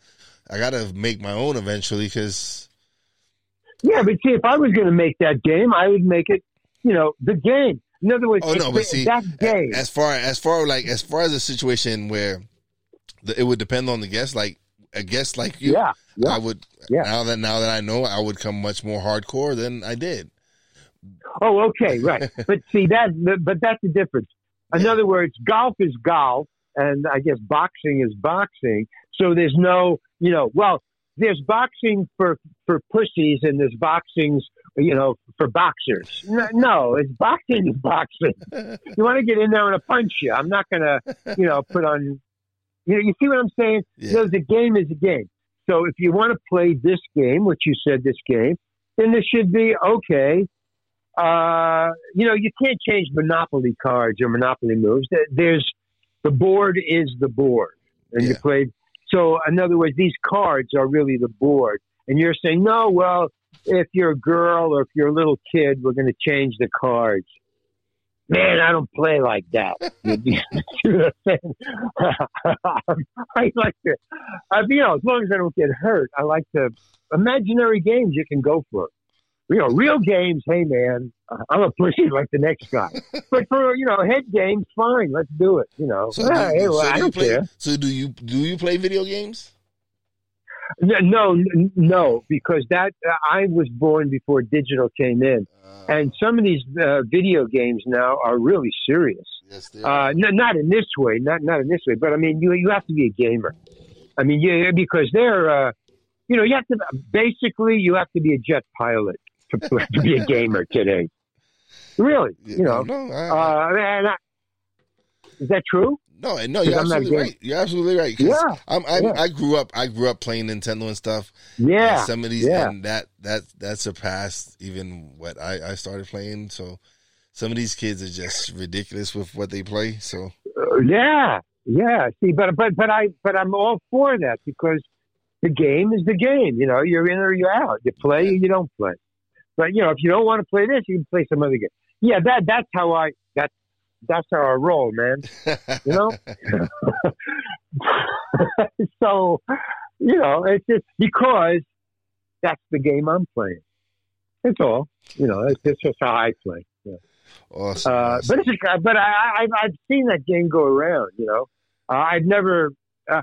I gotta make my own eventually, because... Yeah, but see, if I was going to make that game, I would make it, you know, the game. In other words, oh, no, but see, that game. As far as far like as far as a situation where the, it would depend on the guest, like a guest like you, yeah, yeah, I would yeah. now that now that I know, I would come much more hardcore than I did. Oh, okay, right. But see that, but that's the difference. In yeah. other words, golf is golf, and I guess boxing is boxing. So there's no, you know, well. There's boxing for, for pussies and there's boxings, you know, for boxers. No, no it's boxing is boxing. You want to get in there and punch you. I'm not going to, you know, put on, you know, you see what I'm saying? Yeah. You know, the game is a game. So if you want to play this game, which you said this game, then there should be, okay, uh, you know, you can't change Monopoly cards or Monopoly moves. There's, the board is the board. And yeah. you play. So, in other words, these cards are really the board. And you're saying, no, well, if you're a girl or if you're a little kid, we're going to change the cards. Man, I don't play like that. I like to, you know, as long as I don't get hurt, I like to, imaginary games you can go for. You know, real games, hey, man, I'm a pussy like the next guy. But for, you know, head games, fine, let's do it, you know. So ah, do, hey, well, so I don't play, care. So do you, do you play video games? No, no, no because that uh, I was born before digital came in. Uh, and some of these uh, video games now are really serious. Yes, they are. Uh, no, not in this way, not not in this way. But, I mean, you you have to be a gamer. I mean, yeah, because they're, uh, you know, you have to, basically, you have to be a jet pilot. To be a gamer today, really, you know. No, I, I, uh, man, I, is that true? No, no, you're absolutely right. You're absolutely right. Yeah, I'm, I, yeah, I grew up. I grew up playing Nintendo and stuff. Yeah, and some of these yeah. and that that that surpassed even what I, I started playing. So, some of these kids are just ridiculous with what they play. So uh, yeah, yeah. See, but but but I but I'm all for that, because the game is the game. You know, you're in or you're out. You play, you don't play. But you know, if you don't want to play this, you can play some other game. Yeah, that that's how I that that's how I roll, man. You know. So, you know, it's just because that's the game I'm playing. It's all, you know. It's, it's just how I play. Yeah. Awesome, uh, awesome. But it's just, but I, I I've seen that game go around. You know, uh, I've never uh,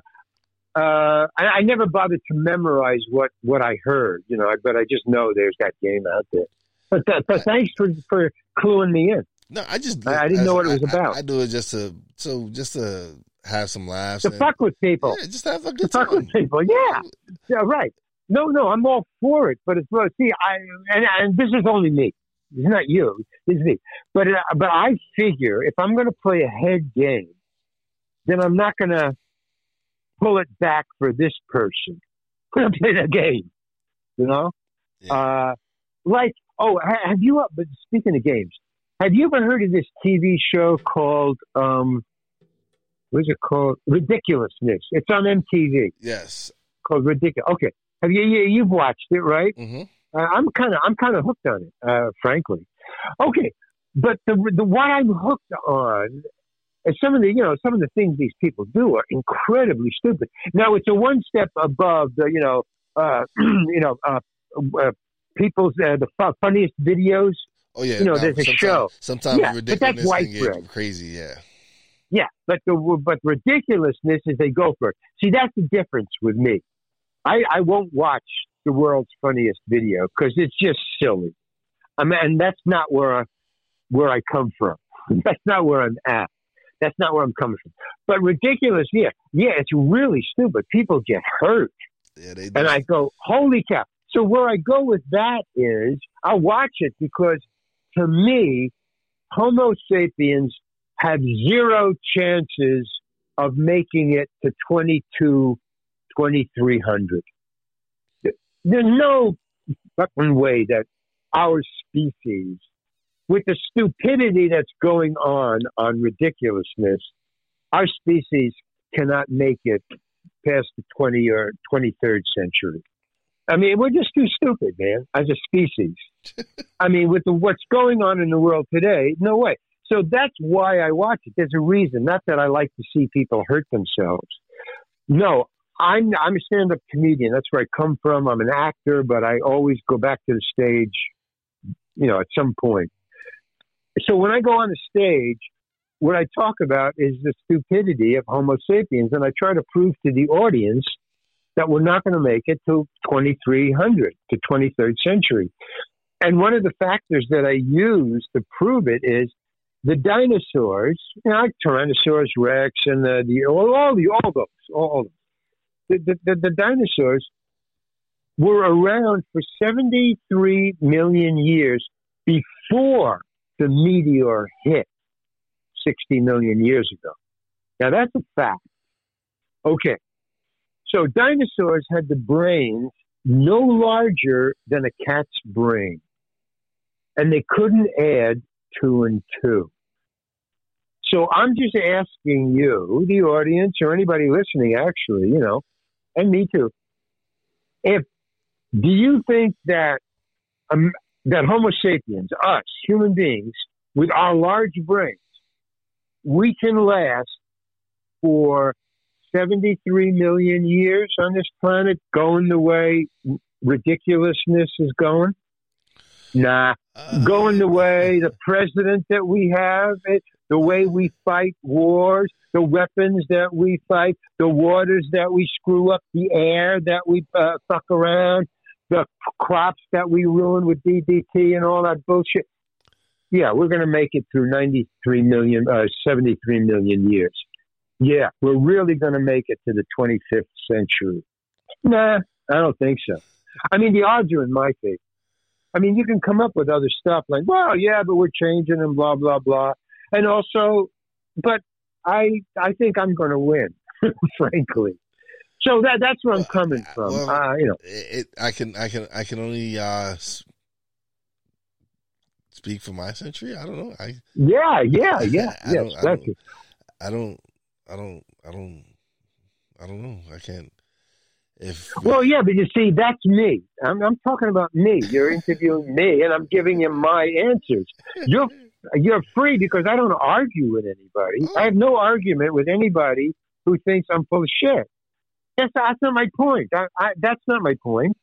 uh, I, I never bothered to memorize what, what I heard. You know, but I just know there's that game out there. But, th- but thanks for, for cluing me in. No, I just I, I didn't I, know what I, it was about. I, I do it just to so just to have some laughs. To and, fuck with people. Yeah, just to have a good to time. Fuck with people. Yeah. Yeah. Right. No, no, I'm all for it, but it's well, see, I and, and this is only me. It's not you. It's me. But uh, but I figure if I'm going to play a head game, then I'm not going to pull it back for this person. I'm going to play that game, you know. Yeah. Uh, like, oh, have you? But speaking of games, have you ever heard of this T V show called? Um, what is it called? Ridiculousness. It's on M T V. Yes. Called Ridiculous. Okay. Have you, you you've watched it, right? Mm-hmm. Uh, I'm kind of I'm kind of hooked on it, uh, frankly. Okay, but the the what I'm hooked on is some of the you know some of the things these people do are incredibly stupid. Now it's a one step above the you know uh, you know uh, uh, people's uh, the funniest videos. Oh yeah, you know um, there's a sometime, show. Sometimes yeah, ridiculous thing is crazy. Yeah, yeah, but the but ridiculousness is they go for it. See, that's the difference with me. I, I won't watch the world's funniest video because it's just silly. I mean, and that's not where I, where I come from. That's not where I'm at. That's not where I'm coming from. But ridiculous, yeah. Yeah, it's really stupid. People get hurt. Yeah, they do. And I go, holy cow. So where I go with that is I watch it because, to me, Homo sapiens have zero chances of making it to twenty-two, twenty-three hundred. There's no fucking way that our species, with the stupidity that's going on on ridiculousness, our species cannot make it past the twentieth or twenty-third century. I mean, we're just too stupid, man, as a species. I mean, with the, what's going on in the world today, no way. So that's why I watch it. There's a reason. Not that I like to see people hurt themselves. No. I'm I'm a stand-up comedian. That's where I come from. I'm an actor, but I always go back to the stage, you know, at some point. So when I go on the stage, what I talk about is the stupidity of Homo sapiens, and I try to prove to the audience that we're not going to make it to twenty-three hundred, to twenty-third century. And one of the factors that I use to prove it is the dinosaurs, you know, like Tyrannosaurus rex and the, the all, all the all those all those. The, the, the dinosaurs were around for seventy-three million years before the meteor hit sixty million years ago. Now, that's a fact. Okay. So dinosaurs had the brains no larger than a cat's brain, and they couldn't add two and two. So I'm just asking you, the audience, or anybody listening, actually, you know, and me too. If do you think that um, that Homo sapiens, us human beings, with our large brains, we can last for seventy-three million years on this planet, going the way ridiculousness is going? Nah, uh, going the way the president that we have, it, the way we fight wars, the weapons that we fight, the waters that we screw up, the air that we uh, fuck around, the crops that we ruin with D D T and all that bullshit. Yeah, we're going to make it through ninety-three million, uh, seventy-three million years. Yeah, we're really going to make it to the twenty-fifth century. Nah, I don't think so. I mean, the odds are in my favor. I mean, you can come up with other stuff like, well, yeah, but we're changing and blah, blah, blah. And also, but I I think I'm going to win, frankly. So that that's where I'm coming from. Well, uh, you know, it, I can I can I can only uh, speak for my century. I don't know. I yeah, yeah, yeah. I, I, yes, don't, I, don't, I don't. I don't. I don't. I don't know. I can't. If we... Well, yeah, but you see, that's me. I'm, I'm talking about me. You're interviewing me, and I'm giving you my answers. You're you're free because I don't argue with anybody. Oh. I have no argument with anybody who thinks I'm full of shit. That's that's not my point. I, I, that's not my point.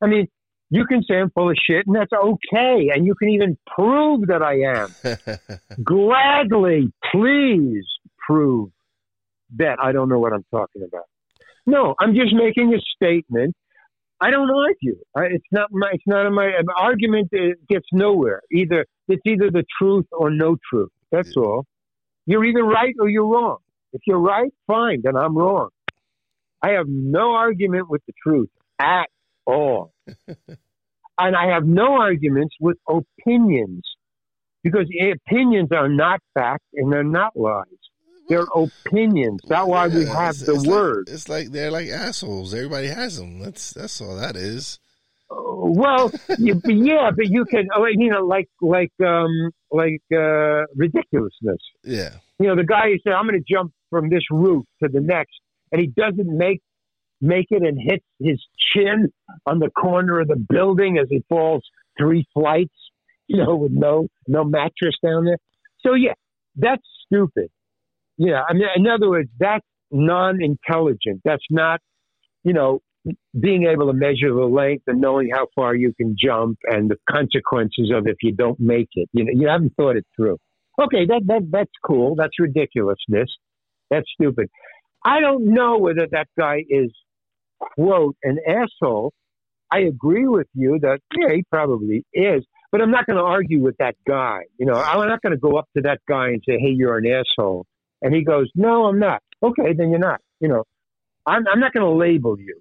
I mean, you can say I'm full of shit, and that's okay. And you can even prove that I am. Gladly, please prove that I don't know what I'm talking about. No, I'm just making a statement. I don't argue. I, it's not my. It's not my an argument. It gets nowhere. Either it's either the truth or no truth. That's yeah. all. You're either right or you're wrong. If you're right, fine. Then I'm wrong. I have no argument with the truth at all, and I have no arguments with opinions because opinions are not fact and they're not lies. Their opinions. That's why yeah, we have it's, the it's word. Like, it's like they're like assholes. Everybody has them. That's that's all that is. Uh, well, you, yeah, but you can, you know, like like um, like uh, ridiculousness. Yeah. You know, the guy who said, "I'm going to jump from this roof to the next," and he doesn't make make it and hits his chin on the corner of the building as he falls three flights. You know, with no no mattress down there. So yeah, that's stupid. Yeah, I mean, in other words, that's non-intelligent. That's not, you know, being able to measure the length and knowing how far you can jump and the consequences of if you don't make it. You know, you haven't thought it through. Okay, that that that's cool. That's ridiculousness. That's stupid. I don't know whether that guy is, quote, an asshole. I agree with you that, yeah, he probably is. But I'm not going to argue with that guy. You know, I'm not going to go up to that guy and say, hey, you're an asshole. And he goes, no, I'm not. Okay, then you're not. You know, I'm, I'm not going to label you.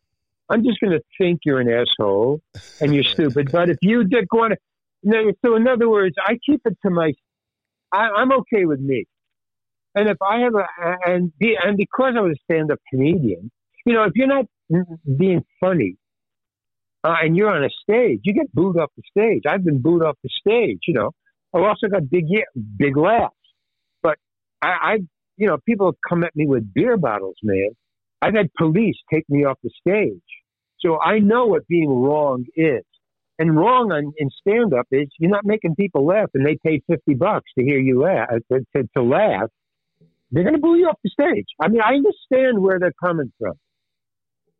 I'm just going to think you're an asshole and you're stupid. But if you did want to, you know, so in other words, I keep it to my. I, I'm okay with me, and if I have a and be, and because I was a stand-up comedian, you know, if you're not being funny, uh, and you're on a stage, you get booed off the stage. I've been booed off the stage. You know, I also got big big laughs, but I. I You know, people come at me with beer bottles, man. I've had police take me off the stage. So I know what being wrong is. And wrong on, in stand-up is you're not making people laugh, and they pay fifty bucks to hear you laugh, to, to, to laugh. They're going to boo you off the stage. I mean, I understand where they're coming from.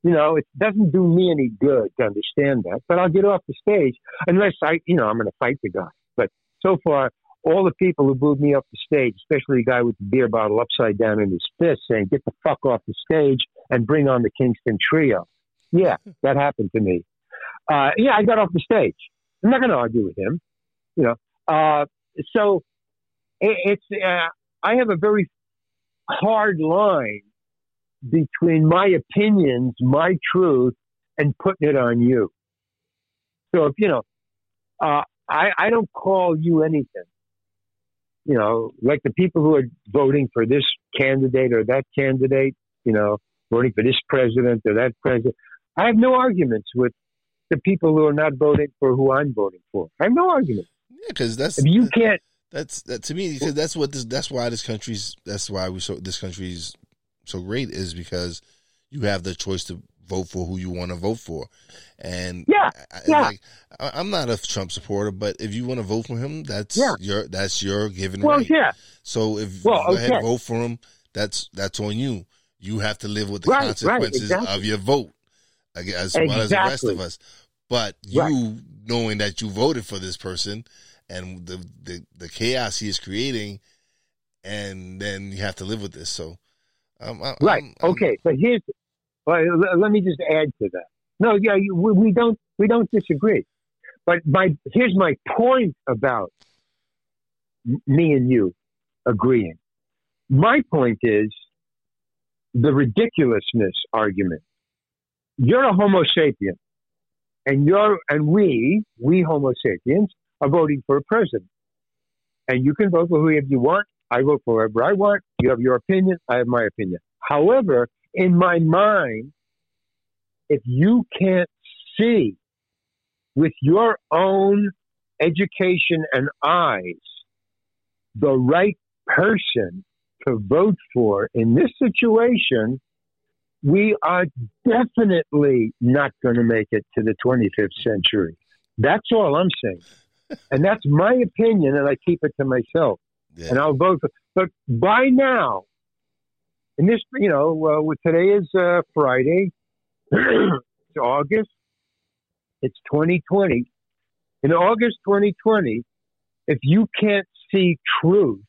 You know, it doesn't do me any good to understand that. But I'll get off the stage unless, I, you know, I'm going to fight the guy. But so far... all the people who booed me up the stage, especially the guy with the beer bottle upside down in his fist saying, get the fuck off the stage and bring on the Kingston Trio. Yeah, that happened to me. Uh, yeah, I got off the stage. I'm not going to argue with him. You know, uh, so it, it's, uh, I have a very hard line between my opinions, my truth, and putting it on you. So if, you know, uh, I, I don't call you anything. You know, like the people who are voting for this candidate or that candidate, you know, voting for this president or that president. I have no arguments with the people who are not voting for who I'm voting for. I have no argument. Yeah, because that's if you that, can't. That's that to me. Because that's what this. That's why this country's. That's why we so this country's so great is because you have the choice to vote for who you want to vote for. And yeah, I, yeah. Like, I, I'm not a Trump supporter, but if you want to vote for him, that's yeah. your that's your given well, right. Yeah. So if well, you go okay. ahead and vote for him, that's that's on you. You have to live with the right, consequences right, exactly. of your vote, as exactly. well as the rest of us. But you right. knowing that you voted for this person and the, the the chaos he is creating, and then you have to live with this. So, um, I, right? I'm, I'm, okay, but here's. Well, let me just add to that. No, yeah, you, we, we don't we don't disagree. But my here's my point about me and you agreeing. My point is the ridiculousness argument. You're a Homo sapien, and you're and we we Homo sapiens are voting for a president, and you can vote for whoever you want. I vote for whoever I want. You have your opinion. I have my opinion. However. In my mind, if you can't see with your own education and eyes the right person to vote for in this situation, we are definitely not going to make it to the twenty-fifth century. That's all I'm saying. And that's my opinion, and I keep it to myself. Yeah. And I'll vote for, but by now, and this, you know, uh, today is uh, Friday, it's August, it's twenty twenty. In August twenty twenty, if you can't see truth,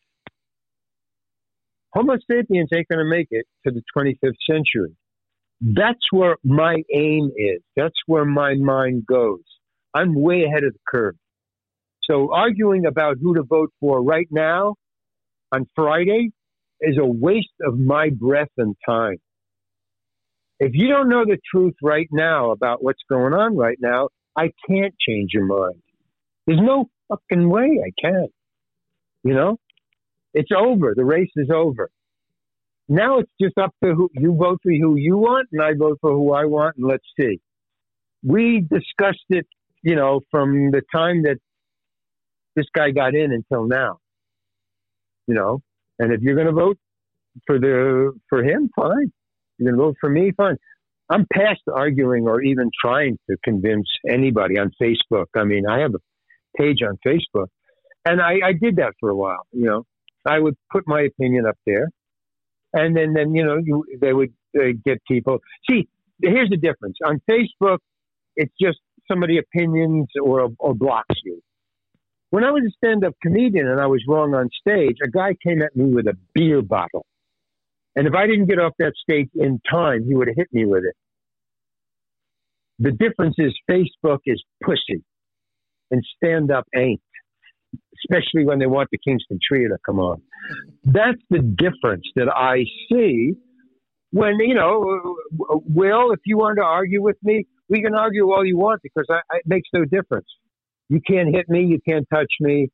Homo sapiens ain't going to make it to the twenty-fifth century. That's where my aim is. That's where my mind goes. I'm way ahead of the curve. So arguing about who to vote for right now on Friday is a waste of my breath and time. If you don't know the truth right now about what's going on right now, I can't change your mind. There's no fucking way I can. You know? It's over. The race is over. Now it's just up to who you vote for, who you want, and I vote for who I want, and let's see. We discussed it, you know, from the time that this guy got in until now. You know, and if you're going to vote for the for him, fine. You're going to vote for me, fine. I'm past arguing or even trying to convince anybody on Facebook. I mean, I have a page on Facebook, and I, I did that for a while. You know, I would put my opinion up there, and then, then you know, you, they would uh, get people. See, here's the difference. On Facebook, it's just somebody's opinions or, or blocks you. When I was a stand-up comedian and I was wrong on stage, a guy came at me with a beer bottle. And if I didn't get off that stage in time, he would have hit me with it. The difference is Facebook is pussy, and stand-up ain't, especially when they want the Kingston Trio to come on. That's the difference that I see when, you know, Will, if you want to argue with me, we can argue all you want because I, I, it makes no difference. You can't hit me, you can't touch me,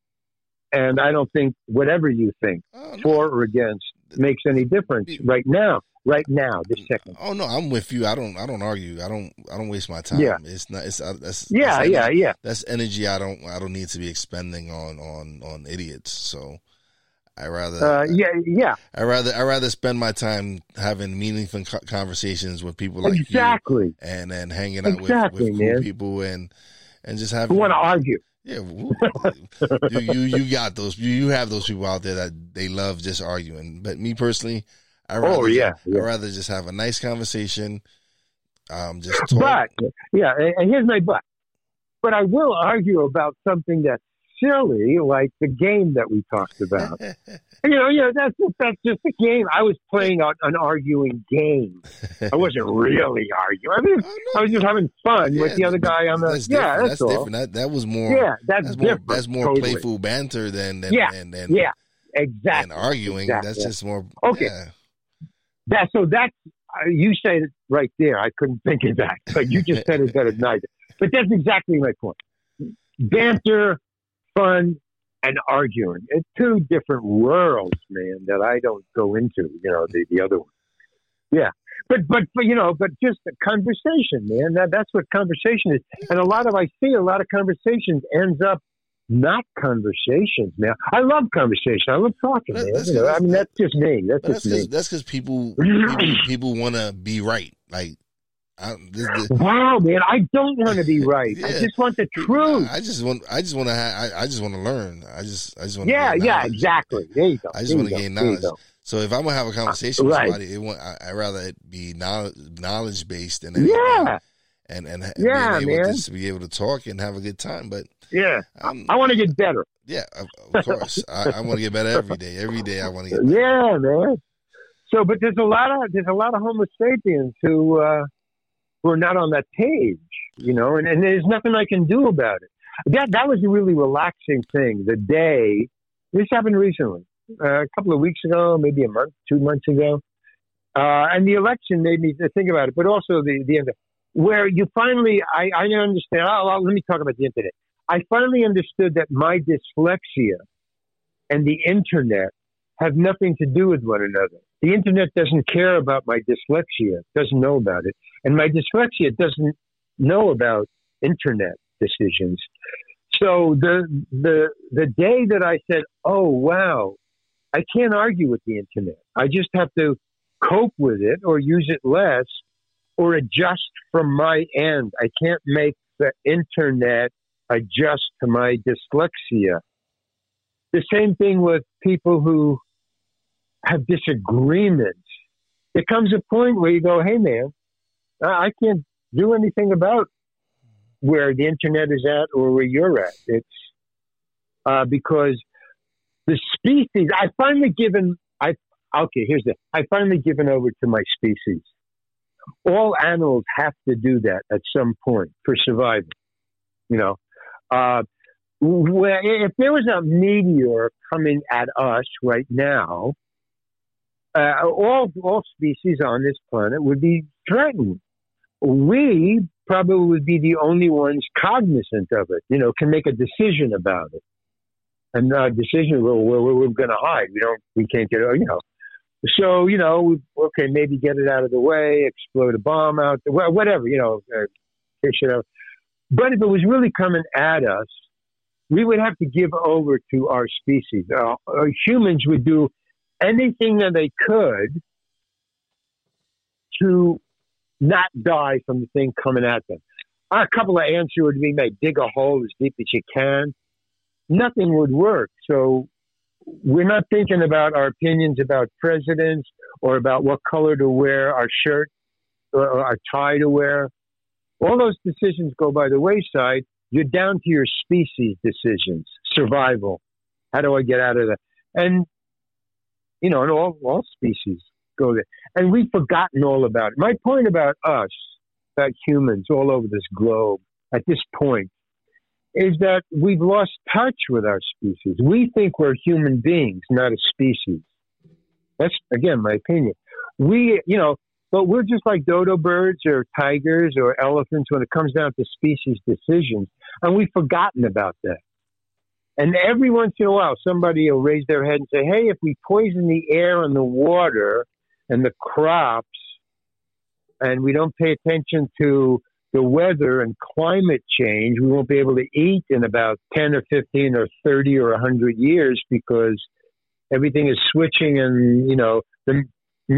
and I don't think whatever you think, oh, no. for or against, makes any difference right now. Right now, this second. Oh no, I'm with you. I don't. I don't argue. I don't. I don't waste my time. Yeah. It's not. It's uh, that's. Yeah, that's yeah, yeah. That's energy. I don't. I don't need to be expending on on on idiots. So I rather. Uh, yeah, yeah. I rather. I rather spend my time having meaningful conversations with people like exactly. you, and and hanging out exactly, with, with cool people and and just having. We want to argue. Yeah, you, you you got those. You, you have those people out there that they love just arguing. But me personally, I rather oh, yeah, yeah. I rather just have a nice conversation. Um, just talk. But yeah, and here's my but. But I will argue about something that's silly, like the game that we talked about. and, you know, you know that's that's just a game. I was playing an, an arguing game. I wasn't really arguing. I mean, oh, no, I was just having fun yeah, with the other guy on the. That's yeah, that's, that's all. different. That, that was more. Yeah, that's, that's different. More, that's more totally. playful banter than than yeah, than, than, yeah, exactly. And arguing. Exactly. That's just more. Okay. Yeah. That so that's uh, you said it right there. I couldn't think of that, but you just said it better than I did. But that's exactly my point. Banter, fun, and arguing. It's two different worlds, man, that I don't go into, you know, the, the other one. Yeah. But, but, but, you know, but just the conversation, man, that, that's what conversation is. And a lot of, I see a lot of conversations ends up not conversations, man. I love conversation. I love talking, man. You know, I mean, that's just me. That's just me. That's because people, people, people want to be right. Like, I, this, this. Wow, man! I don't want to be right. Yeah. I just want the truth. I just want. I just want to. Ha- I, I just want to learn. I just. I just want. Yeah, yeah, exactly. There you go. I just want to gain knowledge. So if I'm gonna have a conversation uh, with right. somebody, it want, I, I'd rather it be knowledge, knowledge based and yeah, and and, and yeah, being able man. to be able to talk and have a good time. But yeah, I'm, I want to get better. Yeah, of course. I, I want to get better every day. Every day I want to get better. Yeah, man. So, but there's a lot of there's a lot of Homo sapiens who. Uh, who are not on that page, you know, and, and there's nothing I can do about it. That that was a really relaxing thing. The day, this happened recently, uh, a couple of weeks ago, maybe a month, two months ago. Uh, and the election made me think about it, but also the, the internet, where you finally, I, I understand, I'll, I'll, let me talk about the internet. I finally understood that my dyslexia and the internet have nothing to do with one another. The internet doesn't care about my dyslexia, doesn't know about it. And my dyslexia doesn't know about internet decisions. So the the the day that I said, oh, wow, I can't argue with the internet. I just have to cope with it or use it less or adjust from my end. I can't make the internet adjust to my dyslexia. The same thing with people who have disagreements. It comes a point where you go, hey, man, I can't do anything about where the internet is at or where you're at. It's uh, because the species, I've finally given, I okay, here's the, I've finally given over to my species. All animals have to do that at some point for survival. You know, uh, where, if there was a meteor coming at us right now, Uh, all all species on this planet would be threatened. We probably would be the only ones cognizant of it, you know, can make a decision about it. And a decision, well, we're, we're going to hide. We don't, we can't get, you know. So, you know, okay, maybe get it out of the way, explode a bomb out, well, whatever, you know. Uh, but if it was really coming at us, we would have to give over to our species. Uh, humans would do anything that they could to not die from the thing coming at them. A couple of answers would be, mate, dig a hole as deep as you can. Nothing would work. So we're not thinking about our opinions about presidents or about what color to wear, our shirt, or our tie to wear. All those decisions go by the wayside. You're down to your species decisions, survival. How do I get out of that? And You know, and all, all species go there. And we've forgotten all about it. My point about us, about humans all over this globe at this point, is that we've lost touch with our species. We think we're human beings, not a species. That's, again, my opinion. We, you know, but we're just like dodo birds or tigers or elephants when it comes down to species decisions. And we've forgotten about that. And every once in a while, somebody will raise their head and say, hey, if we poison the air and the water and the crops and we don't pay attention to the weather and climate change, we won't be able to eat in about ten or fifteen or thirty or one hundred years because everything is switching and, you know, the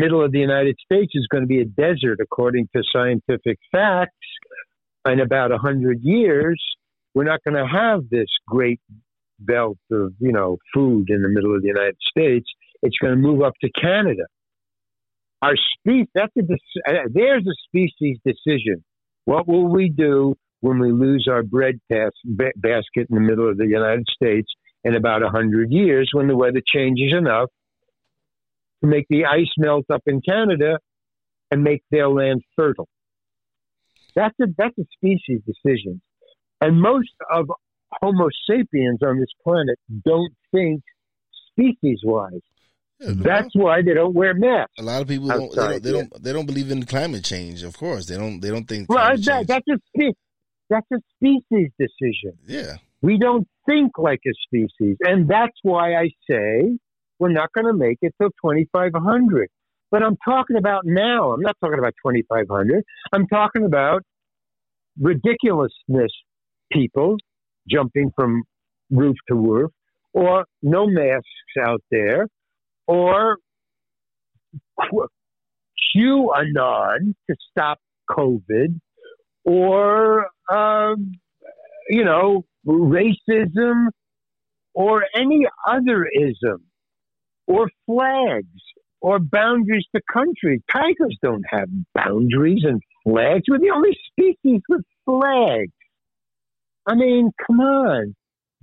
middle of the United States is going to be a desert according to scientific facts in about one hundred years. We're not going to have this great belt of, you know, food in the middle of the United States. It's going to move up to Canada. Our species, that's a, there's a species decision. What will we do when we lose our bread bas- basket in the middle of the United States in about one hundred years when the weather changes enough to make the ice melt up in Canada and make their land fertile? That's a, that's a species decision. And most of Homo sapiens on this planet don't think species-wise. Yeah, that's why they don't wear masks. A lot of people don't, they don't, they yeah. don't they don't believe in climate change. Of course, they don't they don't think. Well, that, that's a spe- that's a species decision. Yeah, we don't think like a species, and that's why I say we're not going to make it till twenty-five hundred. But I'm talking about now. I'm not talking about twenty-five hundred. I'm talking about ridiculousness, people jumping from roof to roof, or no masks out there, or QAnon to stop COVID, or, um, you know, racism, or any other ism, or flags, or boundaries to country. Tigers don't have boundaries and flags. We're the only species with flags. I mean, come on.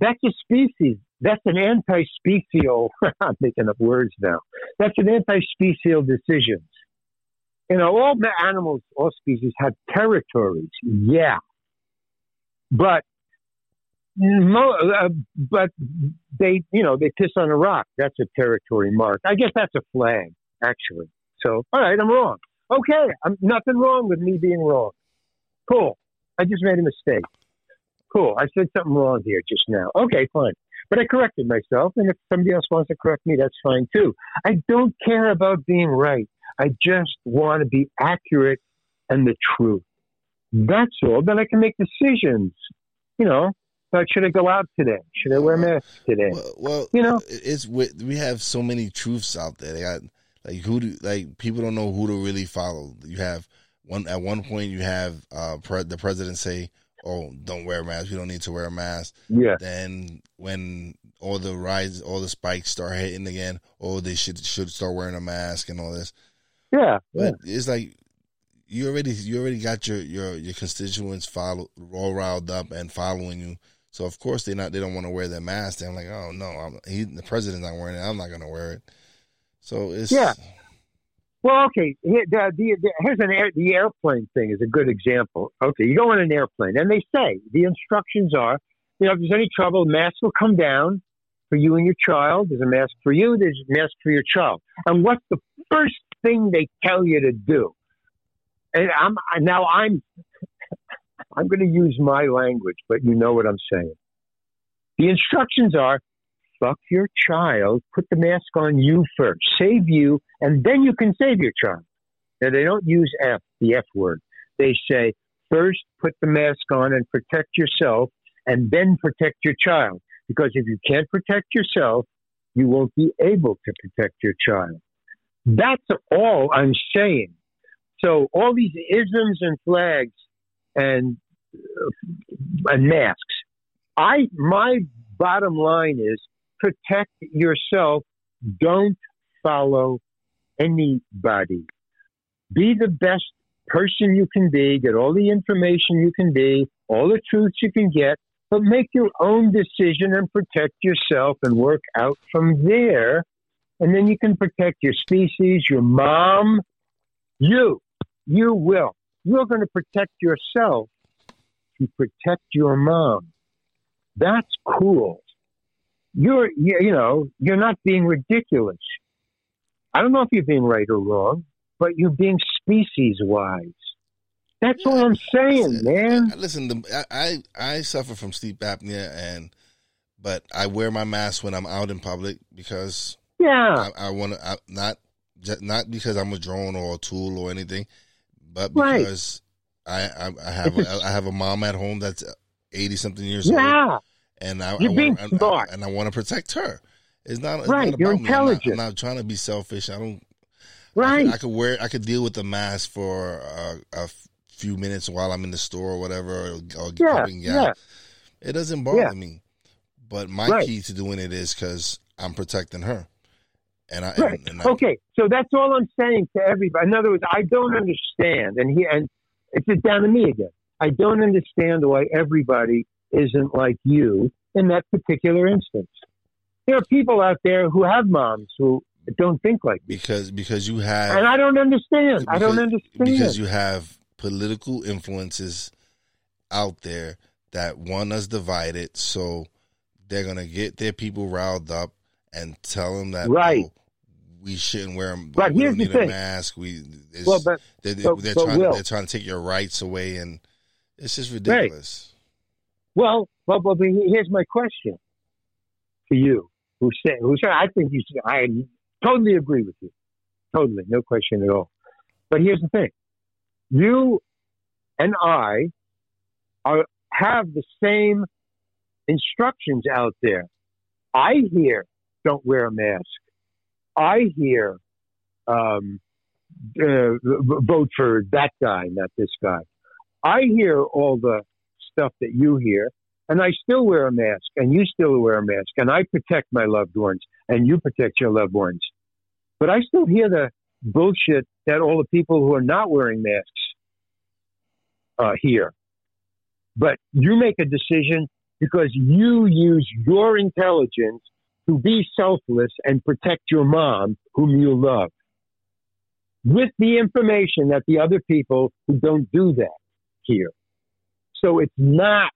That's a species. That's an anti-special. I'm making up words now. That's an anti-special decision. You know, all the animals, all species have territories. Yeah. But, mo- uh, but they, you know, they piss on a rock. That's a territory mark. I guess that's a flag, actually. So, all right, I'm wrong. Okay. I'm, nothing wrong with me being wrong. Cool. I just made a mistake. Cool. I said something wrong here just now. Okay, fine. But I corrected myself, and if somebody else wants to correct me, that's fine too. I don't care about being right. I just want to be accurate and the truth. That's all. Then I can make decisions. You know, Like, should I go out today? Should I wear masks today? Well, well you know, it's we have so many truths out there. They got like who do like people don't know who to really follow. You have one at one point you have uh, pre- the president say, "Oh, don't wear a mask. You don't need to wear a mask." Yeah. Then when all the rides, all the spikes start hitting again, oh, they should should start wearing a mask and all this. Yeah. But yeah. It's like. You already you already got your, your, your constituents follow all riled up and following you, so of course they not they don't want to wear their mask. They're like, oh no, I'm, he the president's not wearing it. I'm not going to wear it. So it's yeah. Well, okay. Here, the, the, the, here's an air, the airplane thing is a good example. Okay, you go on an airplane and they say the instructions are, you know, if there's any trouble, masks will come down for you and your child. There's a mask for you. There's a mask for your child. And what's the first thing they tell you to do? And I'm now I'm I'm going to use my language, but you know what I'm saying. The instructions are: fuck your child, put the mask on you first, save you, and then you can save your child. Now they don't use F, the F word. They say first put the mask on and protect yourself, and then protect your child. Because if you can't protect yourself, you won't be able to protect your child. That's all I'm saying. So all these isms and flags and uh, and masks. I my bottom line is protect yourself. Don't follow anybody. Be the best person you can be. Get all the information you can be, all the truths you can get, but make your own decision and protect yourself and work out from there. And then you can protect your species, your mom, you. You will. You're going to protect yourself to protect your mom. That's cool. You're, you, you know, you're not being ridiculous. I don't know if you're being right or wrong, but you're being species-wise. That's yeah, all I'm saying, listen, man. Listen, I, I I suffer from sleep apnea, and but I wear my mask when I'm out in public because yeah, I, I want to not. Not because I'm a drone or a tool or anything, but because right. I, I, I have a, I have a mom at home that's eighty something years yeah. old, and I, I, want, I, I and I want to protect her. It's not it's right. Not You're about intelligent. Me. I'm, not, I'm not trying to be selfish. I don't. Right. I, I could wear. I could deal with the mask for uh, a few minutes while I'm in the store or whatever. Or, or yeah, yeah. It doesn't bother yeah. me, but my right. key to doing it is because I'm protecting her. And I, right. and, and I, okay, so that's all I'm saying to everybody. In other words, I don't understand, and he and it's down to me again. I don't understand why everybody isn't like you in that particular instance. There are people out there who have moms who don't think like you. because because you have, and I don't understand. Because, I don't understand because you have political influences out there that want us divided, so they're gonna get their people riled up. And tell them that right. oh, we shouldn't wear them. Right. We Here's don't need the thing. a mask. We, well, but, they're, they're, but, they're, but trying, they're trying to take your rights away, and it's just ridiculous. Right. Well, well, but here's my question to you. Who said? Who said? I think you. Should, I totally agree with you. Totally, no question at all. But here's the thing: you and I are have the same instructions out there. I hear. Don't wear a mask. I hear um, uh, vote for that guy, not this guy. I hear all the stuff that you hear, and I still wear a mask, and you still wear a mask, and I protect my loved ones, and you protect your loved ones. But I still hear the bullshit that all the people who are not wearing masks uh, hear. But you make a decision because you use your intelligence to be selfless and protect your mom, whom you love, with the information that the other people who don't do that hear. So it's not,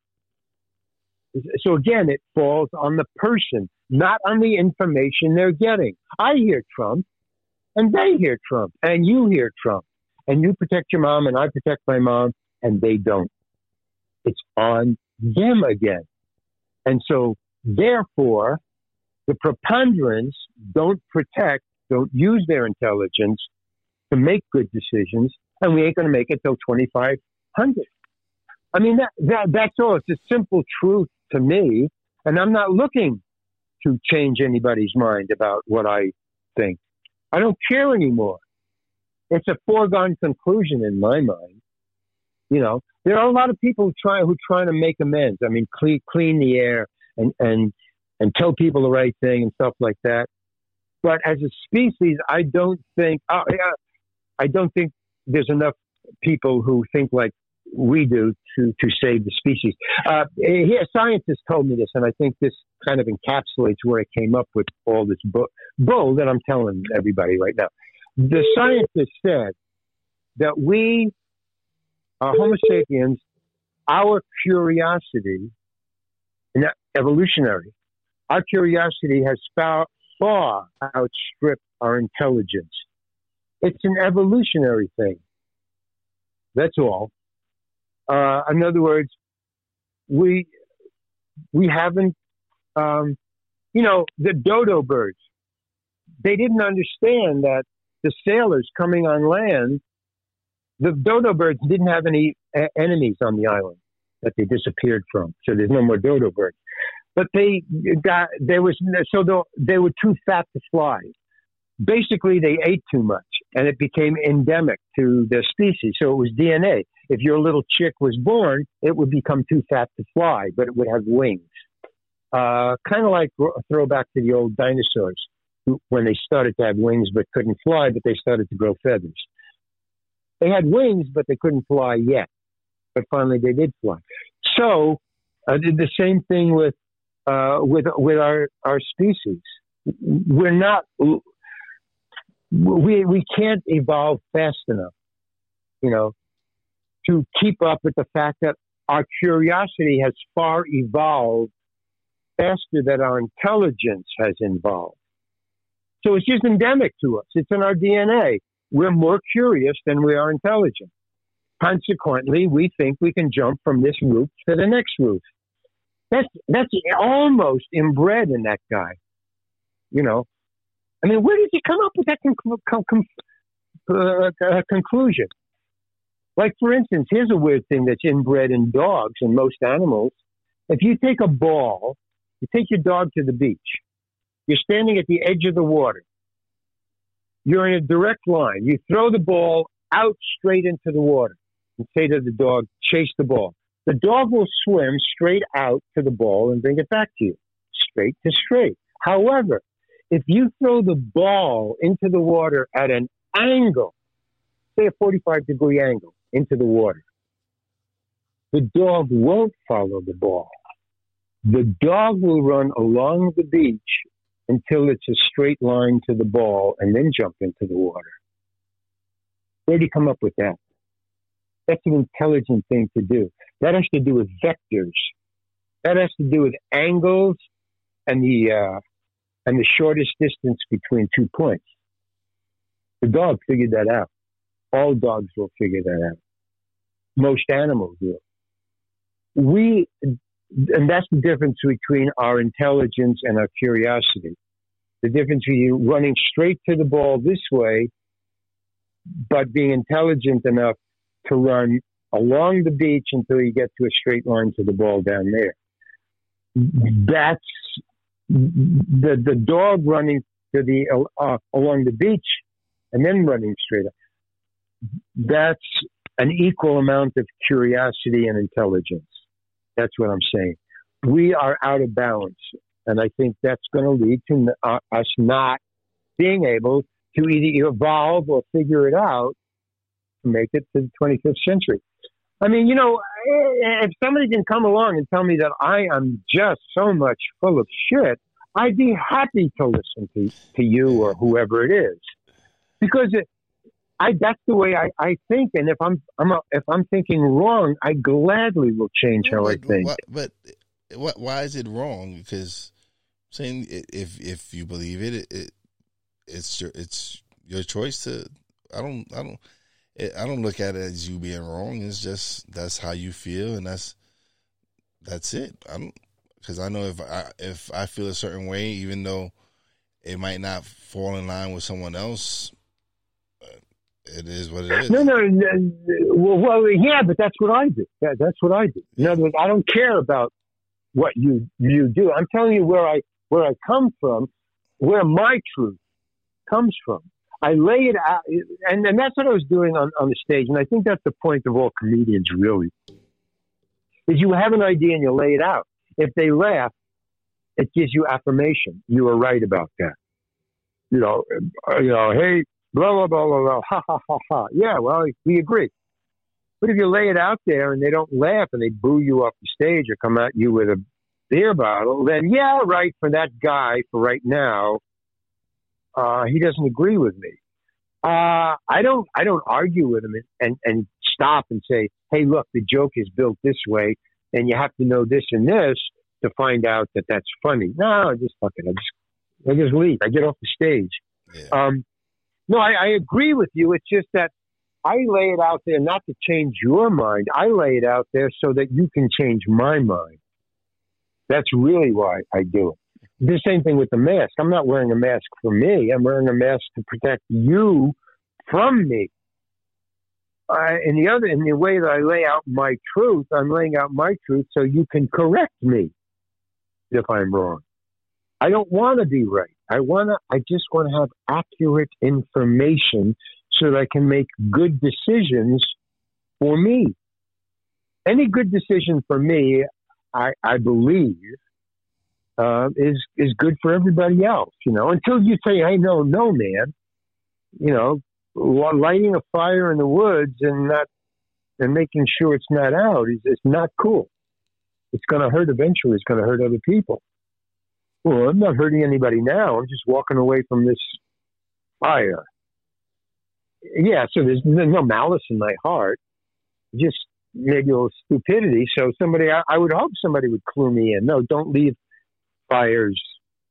so again, it falls on the person, not on the information they're getting. I hear Trump, and they hear Trump, and you hear Trump, and you protect your mom, and I protect my mom, and they don't. It's on them again. And so, therefore, the preponderance don't protect, don't use their intelligence to make good decisions, and we ain't going to make it till twenty-five hundred. I mean, that, that that's all. It's a simple truth to me, and I'm not looking to change anybody's mind about what I think. I don't care anymore. It's a foregone conclusion in my mind. You know, there are a lot of people who try who trying to make amends. I mean, clean, clean the air and, and, and tell people the right thing and stuff like that. But as a species, I don't think uh, I don't think there's enough people who think like we do to, to save the species. Uh, here, scientists told me this, and I think this kind of encapsulates where I came up with all this bull, bull that I'm telling everybody right now. The scientists said that we, uh, Homo sapiens, our curiosity, and evolutionary, our curiosity has far, far outstripped our intelligence. It's an evolutionary thing. That's all. Uh, in other words, we we haven't, um, you know, the dodo birds, they didn't understand that the sailors coming on land, the dodo birds didn't have any a- enemies on the island that they disappeared from. So there's no more dodo birds. But they got, there was, so the, they were too fat to fly. Basically, they ate too much, and it became endemic to their species. So it was D N A. If your little chick was born, it would become too fat to fly, but it would have wings. Uh, kind of like a throwback to the old dinosaurs, when they started to have wings but couldn't fly, but they started to grow feathers. They had wings, but they couldn't fly yet. But finally, they did fly. So I did the same thing with uh, with with our, our species. We're not... We we can't evolve fast enough, you know, to keep up with the fact that our curiosity has far evolved faster than our intelligence has evolved. So it's just endemic to us. It's in our D N A. We're more curious than we are intelligent. Consequently, we think we can jump from this roof to the next roof. That's that's almost inbred in that guy, you know. I mean, where did you come up with that con- con- con- uh, conclusion? Like, for instance, here's a weird thing that's inbred in dogs and most animals. If you take a ball, you take your dog to the beach. You're standing at the edge of the water. You're in a direct line. You throw the ball out straight into the water and say to the dog, chase the ball. The dog will swim straight out to the ball and bring it back to you, straight to straight. However, if you throw the ball into the water at an angle, say a forty-five degree angle into the water, the dog won't follow the ball. The dog will run along the beach until it's a straight line to the ball and then jump into the water. Where do you come up with that? That's an intelligent thing to do. That has to do with vectors. That has to do with angles and the... Uh, and the shortest distance between two points. The dog figured that out. All dogs will figure that out. Most animals will. We, and that's the difference between our intelligence and our curiosity. The difference between running straight to the ball this way, but being intelligent enough to run along the beach until you get to a straight line to the ball down there. That's The the dog running to the uh, along the beach and then running straight up. That's an equal amount of curiosity and intelligence. That's what I'm saying. We are out of balance, and I think that's going to lead to uh, us not being able to either evolve or figure it out to make it to the twenty-fifth century. I mean, you know, if somebody can come along and tell me that I am just so much full of shit, I'd be happy to listen to, to you or whoever it is, because it, I that's the way I, I think. And if I'm, I'm a, if I'm thinking wrong, I gladly will change how but, I think. Why, but what, why is it wrong? Because saying if if you believe it, it, it it's your it's your choice to. I don't I don't. I don't look at it as you being wrong. It's just that's how you feel, and that's that's it. I don't, because I know if I if I feel a certain way, even though it might not fall in line with someone else, it is what it is. No, no, no well, well, yeah, but that's what I do. That, that's what I do. In other words, I don't care about what you you do. I'm telling you where I where I come from, where my truth comes from. I lay it out, and, and that's what I was doing on, on the stage. And I think that's the point of all comedians, really, is you have an idea and you lay it out. If they laugh, it gives you affirmation. You were right about that. You know, you know, hey, blah, blah, blah, blah, blah, ha, ha, ha, ha. Yeah, well, we agree. But if you lay it out there and they don't laugh and they boo you off the stage or come at you with a beer bottle, then yeah, right, for that guy, for right now, uh, he doesn't agree with me. Uh, I don't I don't argue with him and, and, and stop and say, hey, look, the joke is built this way and you have to know this and this to find out that that's funny. No, I just fucking, I just, I just leave. I get off the stage. Yeah. Um, no, I, I agree with you. It's just that I lay it out there not to change your mind. I lay it out there so that you can change my mind. That's really why I do it. The same thing with the mask. I'm not wearing a mask for me. I'm wearing a mask to protect you from me. Uh, in the other, in the way that I lay out my truth, I'm laying out my truth so you can correct me if I'm wrong. I don't want to be right. I want to. I just want to have accurate information so that I can make good decisions for me. Any good decision for me, I, I believe, uh, is is good for everybody else. You know, until you say, "Hey, no, no, man," you know, lighting a fire in the woods and not and making sure it's not out is it's not cool. It's going to hurt eventually. It's going to hurt other people. Well, I'm not hurting anybody now. I'm just walking away from this fire. Yeah, so there's no malice in my heart. Just maybe a little stupidity. So somebody, I, I would hope somebody would clue me in. No, don't leave fires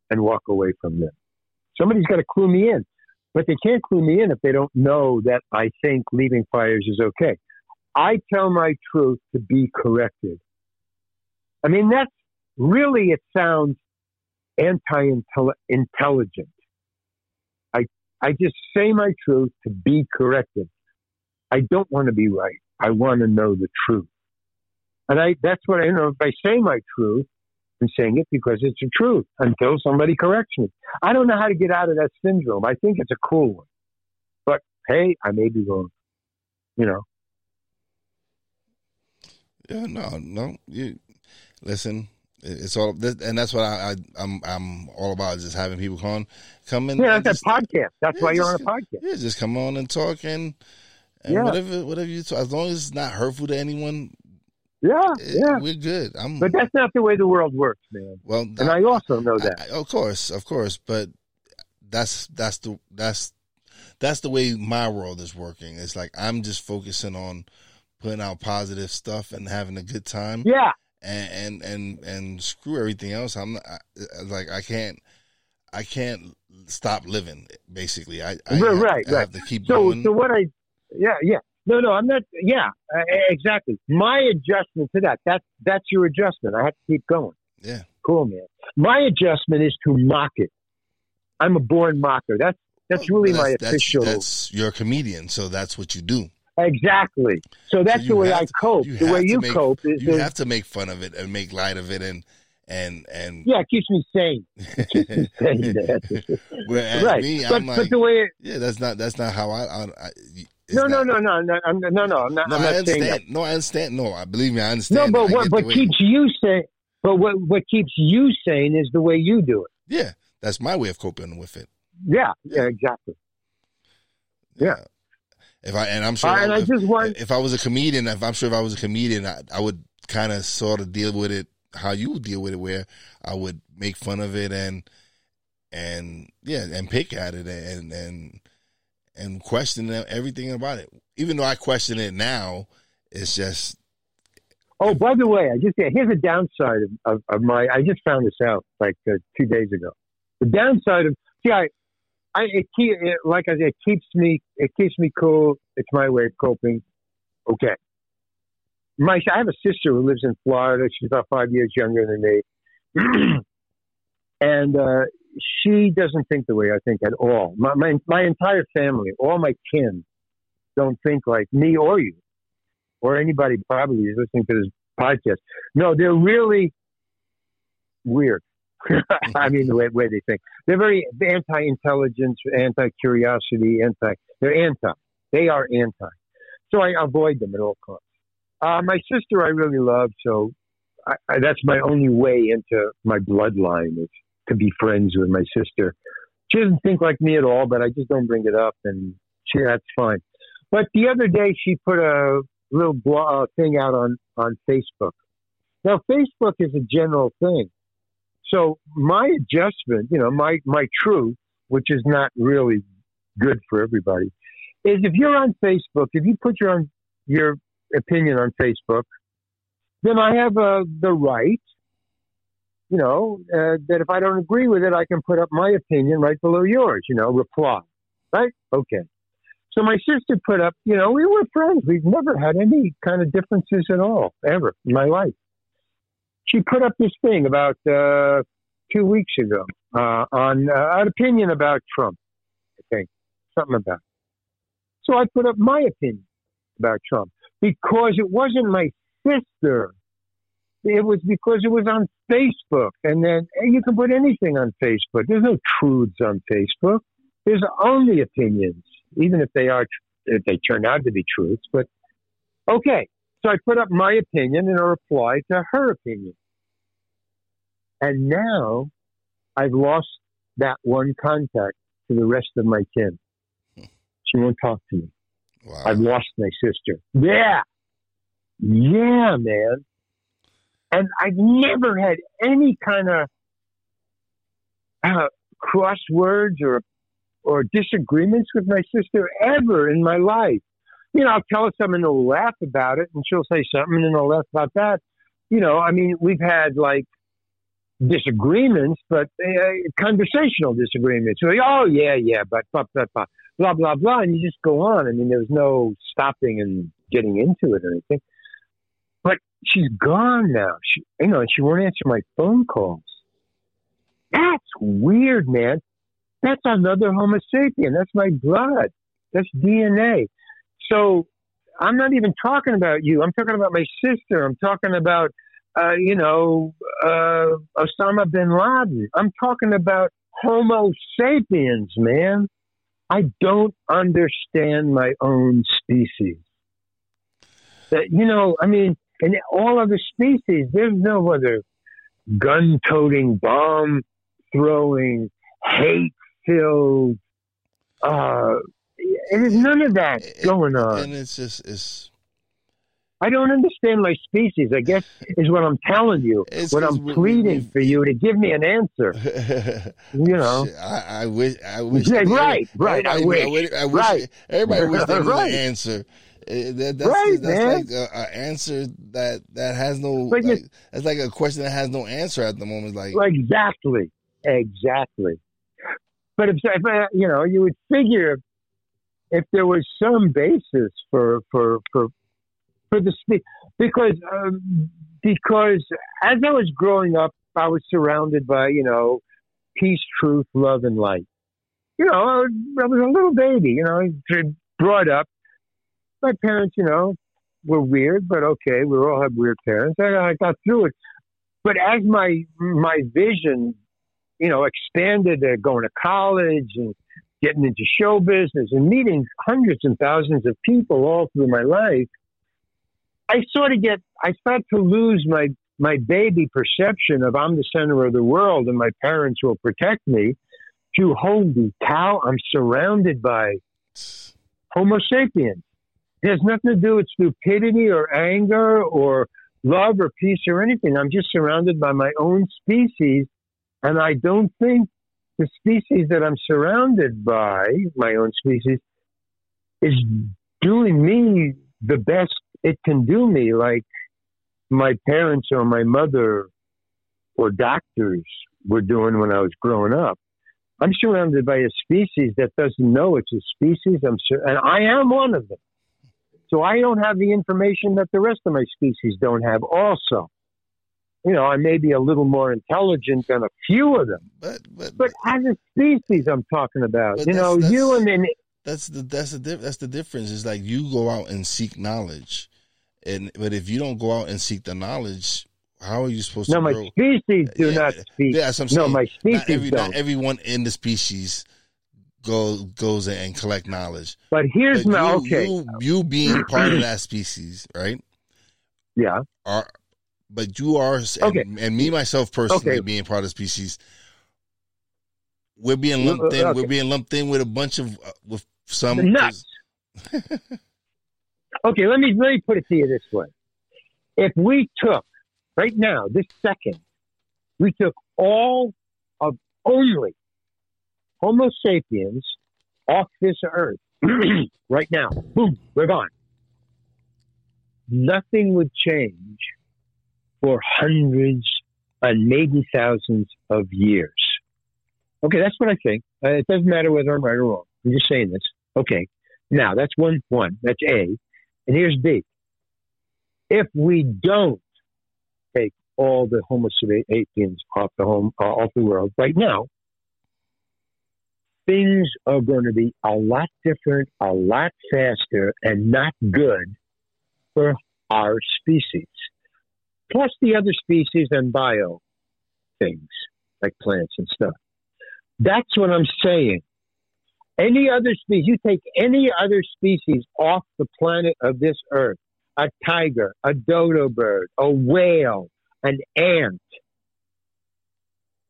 and walk away from them. Somebody's got to clue me in. But they can't clue me in if they don't know that I think leaving fires is okay. I tell my truth to be corrected. I mean, that's really, it sounds anti-intelligent. I I just say my truth to be corrected. I don't want to be right. I want to know the truth. And I that's what I know. If I say my truth, I'm saying it because it's the truth until somebody corrects me. I don't know how to get out of that syndrome. I think it's a cool one. But, hey, I may be wrong, you know. Yeah, no, no. You, listen. It's all, and that's what I, I I'm I'm all about. Just having people come on, come in. Yeah, that's just, a podcast. That's yeah, why you're just, on a podcast. Yeah, just come on and talk and, and yeah. whatever whatever you talk, as long as it's not hurtful to anyone. Yeah, it, yeah, we're good. I'm, but that's not the way the world works, man. Well, and I, I also know that. I, of course, of course, but that's that's the that's that's the way my world is working. It's like I'm just focusing on putting out positive stuff and having a good time. Yeah. And, and and and screw everything else. I'm not, I, like I can't I can't stop living. Basically, I, I right, have, right, I have right. to keep so, going. So what I yeah yeah no no I'm not yeah uh, exactly my adjustment to that that that's your adjustment. I have to keep going. Yeah, cool, man. My adjustment is to mock it. I'm a born mocker. That's that's really well, that's, my official. That's, that's you're a comedian, so that's what you do. Exactly. So that's so the way I cope. To, the way you make, cope is you is, have to make fun of it and make light of it and and and yeah, it keeps me sane. It keeps me sane. Whereas right. me, but, I'm but like, the way it, yeah, that's not that's not how I. I, I no, not, no, no, no, no, I'm, no, no. I'm not, no, I'm not I saying that. No, I understand. No, I believe me. I understand. No, but what but keeps you sane? But what what keeps you sane is the way you do it. Yeah, that's my way of coping with it. Yeah. Yeah. Exactly. Yeah. yeah. If I and I'm sure, uh, and I, I just want, if I was a comedian, if I'm sure if I was a comedian, I, I would kind of sort of deal with it how you deal with it, where I would make fun of it and and yeah, and pick at it and and and question everything about it. Even though I question it now, it's just. Oh, by the way, I just here's a downside of, of, of my. I just found this out like uh, two days ago. The downside of see, I. I, it, keep, it like I said, it keeps me it keeps me cool. It's my way of coping. Okay. My I have a sister who lives in Florida. She's about five years younger than me, and uh, she doesn't think the way I think at all. My, my my entire family, all my kin, don't think like me or you, or anybody probably is listening to this podcast. No, they're really weird. I mean, the way, way they think. They're very anti-intelligence, anti-curiosity, anti. They're anti. They are anti. So I avoid them at all costs. Uh, my sister I really love, so I, I, that's my only way into my bloodline is to be friends with my sister. She doesn't think like me at all, but I just don't bring it up, and she, that's fine. But the other day, she put a little blah, uh, thing out on, on Facebook. Now, Facebook is a general thing. So my adjustment, you know, my, my truth, which is not really good for everybody, is if you're on Facebook, if you put your on, your opinion on Facebook, then I have uh, the right, you know, uh, that if I don't agree with it, I can put up my opinion right below yours, you know, reply, right? Okay. So my sister put up, you know, we were friends. We've never had any kind of differences at all, ever, in my life. She put up this thing about uh, two weeks ago uh, on uh, an opinion about Trump, I think, something about it. So I put up my opinion about Trump because it wasn't my sister. It was because it was on Facebook. And then and you can put anything on Facebook. There's no truths on Facebook. There's only opinions, even if they are, if they turn out to be truths. But okay. So I put up my opinion and a reply to her opinion. And now I've lost that one contact to the rest of my kin. She won't talk to me. Wow. I've lost my sister. Yeah. Yeah, man. And I've never had any kind of uh, crosswords or or disagreements with my sister ever in my life. You know, I'll tell her something and they'll laugh about it, and she'll say something and they'll laugh about that. You know, I mean, we've had like disagreements, but uh, conversational disagreements. So, oh, yeah, yeah, but blah, blah, blah, blah, blah, blah. And you just go on. I mean, there was no stopping and getting into it or anything. But she's gone now. She, you know, and she won't answer my phone calls. That's weird, man. That's another Homo sapien. That's my blood. That's D N A. So I'm not even talking about you. I'm talking about my sister. I'm talking about, uh, you know, uh, Osama bin Laden. I'm talking about Homo sapiens, man. I don't understand my own species. That, you know, I mean, in all other species, there's no other gun-toting, bomb-throwing, hate-filled, uh, there's none of that going on. And it's just, it's... I don't understand my species, I guess, is what I'm telling you. It's what I'm pleading we, for you to give me an answer. You know, I, I wish, I wish. Yeah, right, right. I wish, I wish. I wish right. Everybody wish they knew right. an answer. That, that's, right, that's man. Like a, a answer that that has no. Like, you, that's like a question that has no answer at the moment. Like exactly, exactly. But if, if I, you know, you would figure if there was some basis for for for. For the speech, because um, because as I was growing up, I was surrounded by you know peace, truth, love, and light. You know, I was, I was a little baby. You know, brought up. My parents, you know, were weird, but okay, we all have weird parents. And I got through it. But as my my vision, you know, expanded, uh, going to college and getting into show business and meeting hundreds and thousands of people all through my life. I sort of get, I start to lose my, my baby perception of I'm the center of the world and my parents will protect me to holy cow, I'm surrounded by Homo sapiens. It has nothing to do with stupidity or anger or love or peace or anything. I'm just surrounded by my own species. And I don't think the species that I'm surrounded by, my own species, is doing me the best it can do me like my parents or my mother or doctors were doing when I was growing up. I'm surrounded by a species that doesn't know it's a species. I'm sur- and I am one of them. So I don't have the information that the rest of my species don't have also. You know, I may be a little more intelligent than a few of them. But, but, but as a species I'm talking about, you know, that's, that's... you and an That's the that's the that's the difference. It's like you go out and seek knowledge, and but if you don't go out and seek the knowledge, How are you supposed no, to grow? No, my species do yeah, not speak. Yeah, that's what I'm saying. No, my species not every, don't. Not everyone in the species go, goes and collect knowledge. But here's but my, you, okay. You, you being part of that species, right? Yeah. Are, but you are, and, okay. and me, myself, personally, okay. being part of the species, we're being lumped in, okay. we're being lumped in with a bunch of, uh, with some. Nuts. Okay, let me, let me put it to you this way. If we took, right now, this second, we took all of only Homo sapiens off this earth right now. Boom, we're gone. Nothing would change for hundreds and maybe thousands of years. Okay, that's what I think. Uh, it doesn't matter whether I'm right or wrong. I'm just saying this. Okay, now that's one, one. That's A. And here's B. If we don't take all the Homo sapiens off the home, uh, off the world right now, things are going to be a lot different, a lot faster, and not good for our species. Plus the other species and bio things, like plants and stuff. That's what I'm saying. Any other species, you take any other species off the planet of this earth, a tiger, a dodo bird, a whale, an ant,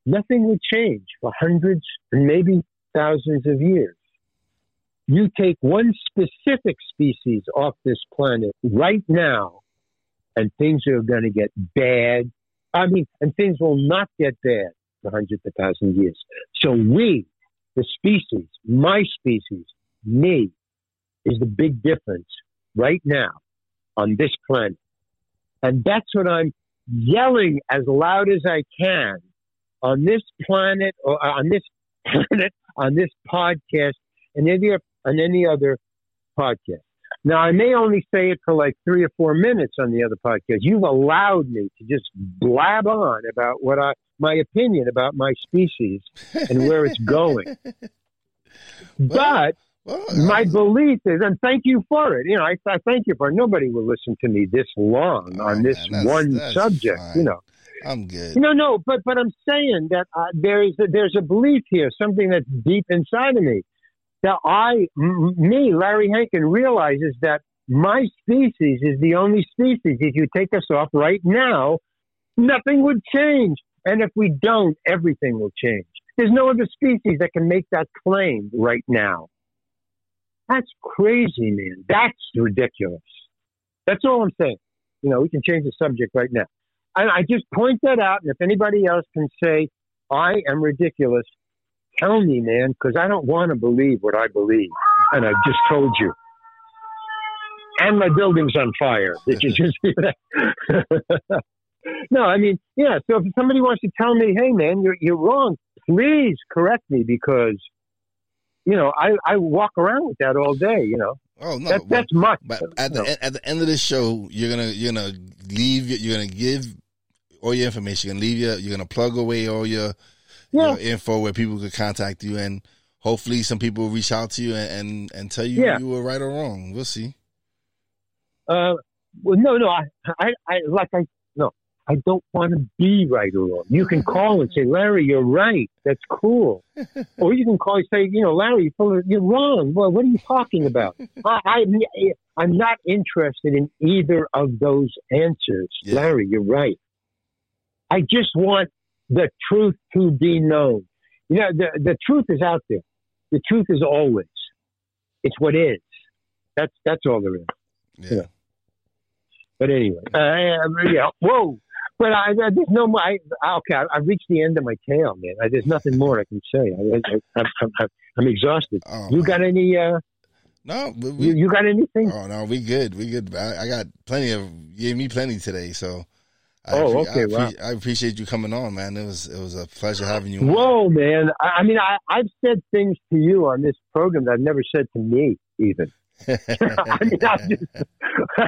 nothing would change for hundreds and maybe thousands of years. You take one specific species off this planet right now, and things are going to get bad. I mean, and things will not get bad for hundreds of thousands of years. So we, the species, my species, me, is the big difference right now on this planet. And that's what I'm yelling as loud as I can on this planet, or on this planet, on this podcast, and any, on any other podcast. Now, I may only say it for like three or four minutes on the other podcast. You've allowed me to just blab on about what I, my opinion about my species and where it's going. But well, my belief is, and thank you for it. You know, I, I thank you for it. Nobody will listen to me this long on this man, that's, one that's subject. Fine. You know, I'm good. No, no, but but I'm saying that uh, there is a, there's a belief here, something that's deep inside of me. That I, m- me, Larry Hankin, realizes that my species is the only species. If you take us off right now, nothing would change, and if we don't, everything will change. There's no other species that can make that claim right now. That's crazy, man. That's ridiculous. That's all I'm saying. You know, we can change the subject right now. And I just point that out, and if anybody else can say, I am ridiculous, tell me, man, because I don't want to believe what I believe. And I've just told you. And my building's on fire. Did you just see that? No, I mean, yeah, so if somebody wants to tell me, hey, man, you're, you're wrong, please correct me because... You know, I, I walk around with that all day. You know, oh no, that, that's much. But at the end, at the end of this show, you're gonna you're gonna leave. You're gonna give all your information. You're gonna leave your. You're gonna plug away all your, yeah. your info where people could contact you, and hopefully some people will reach out to you and and, and tell you yeah. you were right or wrong. We'll see. Uh, well, no, no, I, I, I like I no, I don't want to be right or wrong. You can call and say, Larry, you're right. That's cool. Or you can call and say, you know, Larry, you're wrong. Well, what are you talking about? I, I, I'm not interested in either of those answers. Yeah. Larry, you're right. I just want the truth to be known. You know, the, the truth is out there. The truth is always. It's what is. That's, that's all there is. Yeah. You know. But anyway, uh, yeah, whoa. But I, I, there's no more. I, okay, I, I've reached the end of my tale, man. I, there's nothing more I can say. I, I, I, I, I'm exhausted. Oh, you got any? Uh, no, we, you, you got anything? Oh no, we good. We good. I, I got plenty of. You gave me plenty today, so. I oh, okay. I, wow. I appreciate you coming on, man. It was it was a pleasure having you. Whoa, on. man. I, I mean, I, I've said things to you on this program that I've never said to me, even. I mean, I'm just,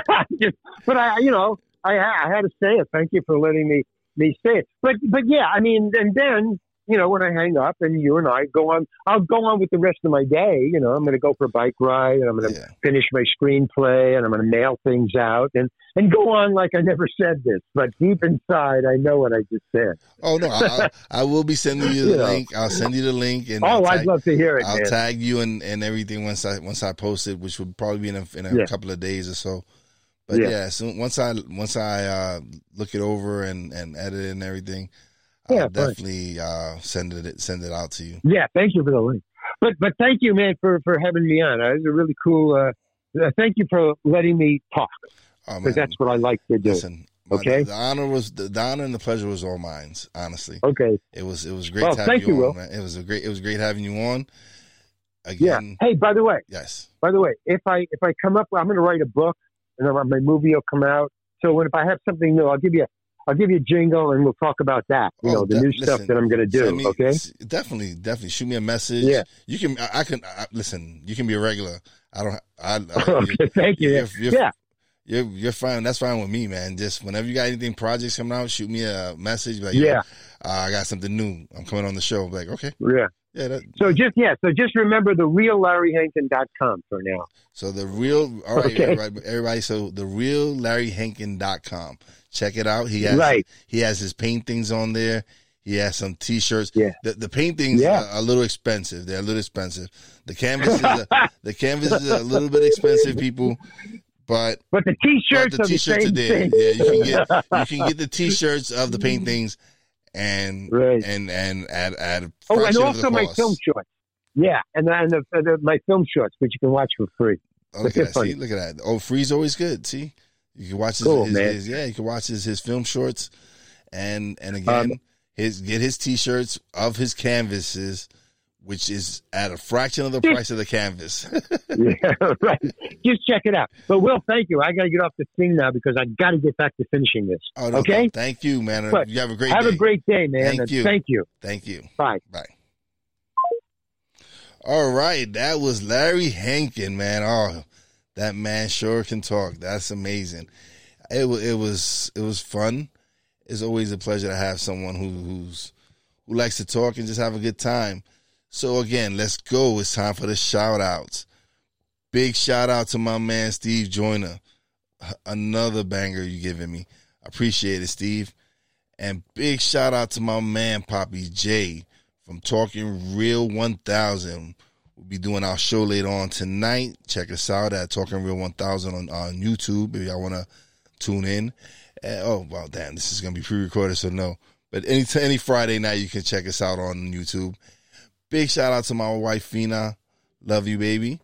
I'm just, but I, you know. I, I had to say it. Thank you for letting me, me say it. But but yeah, I mean, and then you know, when I hang up and you and I go on, I'll go on with the rest of my day. You know, I'm going to go for a bike ride and I'm going to yeah. finish my screenplay and I'm going to mail things out and, and go on like I never said this. But deep inside, I know what I just said. Oh, no, I, I will be sending you the you link. Know. I'll send you the link. And oh, tag, I'd love to hear it. I'll man. tag you and, and everything once I once I post it, which would probably be in a, in a yeah. couple of days or so. But yeah, yeah so once I once I uh, look it over and, and edit it and everything, Yeah, I'll definitely uh, send it send it out to you. Yeah, thank you for the link. But but thank you, man, for, for having me on. It was a really cool. Uh, thank you for letting me talk, because oh, that's what I like to do. Listen, okay, my, the honor was the, the honor and the pleasure was all mine. Honestly, okay, it was it was great. Well, having thank you, you Will. On, man. It was a great it was great having you on. Again, yeah. Hey, by the way, yes. By the way, if I if I come up, I'm going to write a book, and then my movie will come out. So when if I have something new, I'll give you a. I'll give you a jingle and we'll talk about that. You oh, know, the de- new listen, stuff that I'm going to do. Me, okay. Definitely. Definitely. Shoot me a message. Yeah. You can, I, I can I, listen, you can be a regular. I don't, I, I okay, you're, thank you. You're, you're, yeah. You're, you're fine. That's fine with me, man. Just whenever you got anything, projects coming out, shoot me a message. Like, yeah. Know, uh, I got something new. I'm coming on the show. I'm like, okay. Yeah. Yeah. That, so just, yeah. So just remember the real larry hankin dot com for now. So the real, all right, okay. everybody, everybody. So the real larry hankin dot com. Check it out. He has right. he has his paintings on there. He has some T-shirts. Yeah. The, the paintings yeah. are a little expensive. They're a little expensive. The canvases are, the canvases are a little bit expensive, people. But but the T-shirts, but the T-shirts are, the same are there. Thing. Yeah, you can get you can get the T-shirts of the paintings and right. and and at at a oh, and also my film shorts. Yeah, and and the, the, my film shorts, which you can watch for free. Oh, look, at that. See, look at that. Oh, free's always good. See. You can watch his, cool, his, his yeah. You can watch his, his film shorts, and and again, um, his get his T-shirts of his canvases, which is at a fraction of the just, price of the canvas. Yeah, right. Just check it out. But Will, thank you. I got to get off this thing now because I got to get back to finishing this. Oh, no, okay. No, thank you, man. But you have a great have day. a great day, man. Thank and you. Thank you. Thank you. Bye. Bye. All right, that was Larry Hankin, man. Oh. That man sure can talk. That's amazing. It was it was it was fun. It's always a pleasure to have someone who who's who likes to talk and just have a good time. So again, let's go. It's time for the shout outs. Big shout out to my man Steve Joyner. Another banger you giving me. I appreciate it, Steve. And big shout out to my man Poppy J from Talking Real one thousand. We'll be doing our show later on tonight. Check us out at Talking Real one thousand on, on YouTube if y'all want to tune in. And, oh, well, damn, this is going to be pre-recorded, so no. But any any Friday night, you can check us out on YouTube. Big shout-out to my wife, Fina. Love you, baby.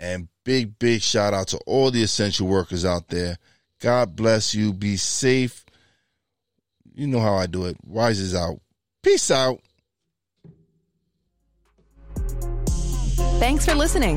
And big, big shout-out to all the essential workers out there. God bless you. Be safe. You know how I do it. Wise is out. Peace out. Thanks for listening.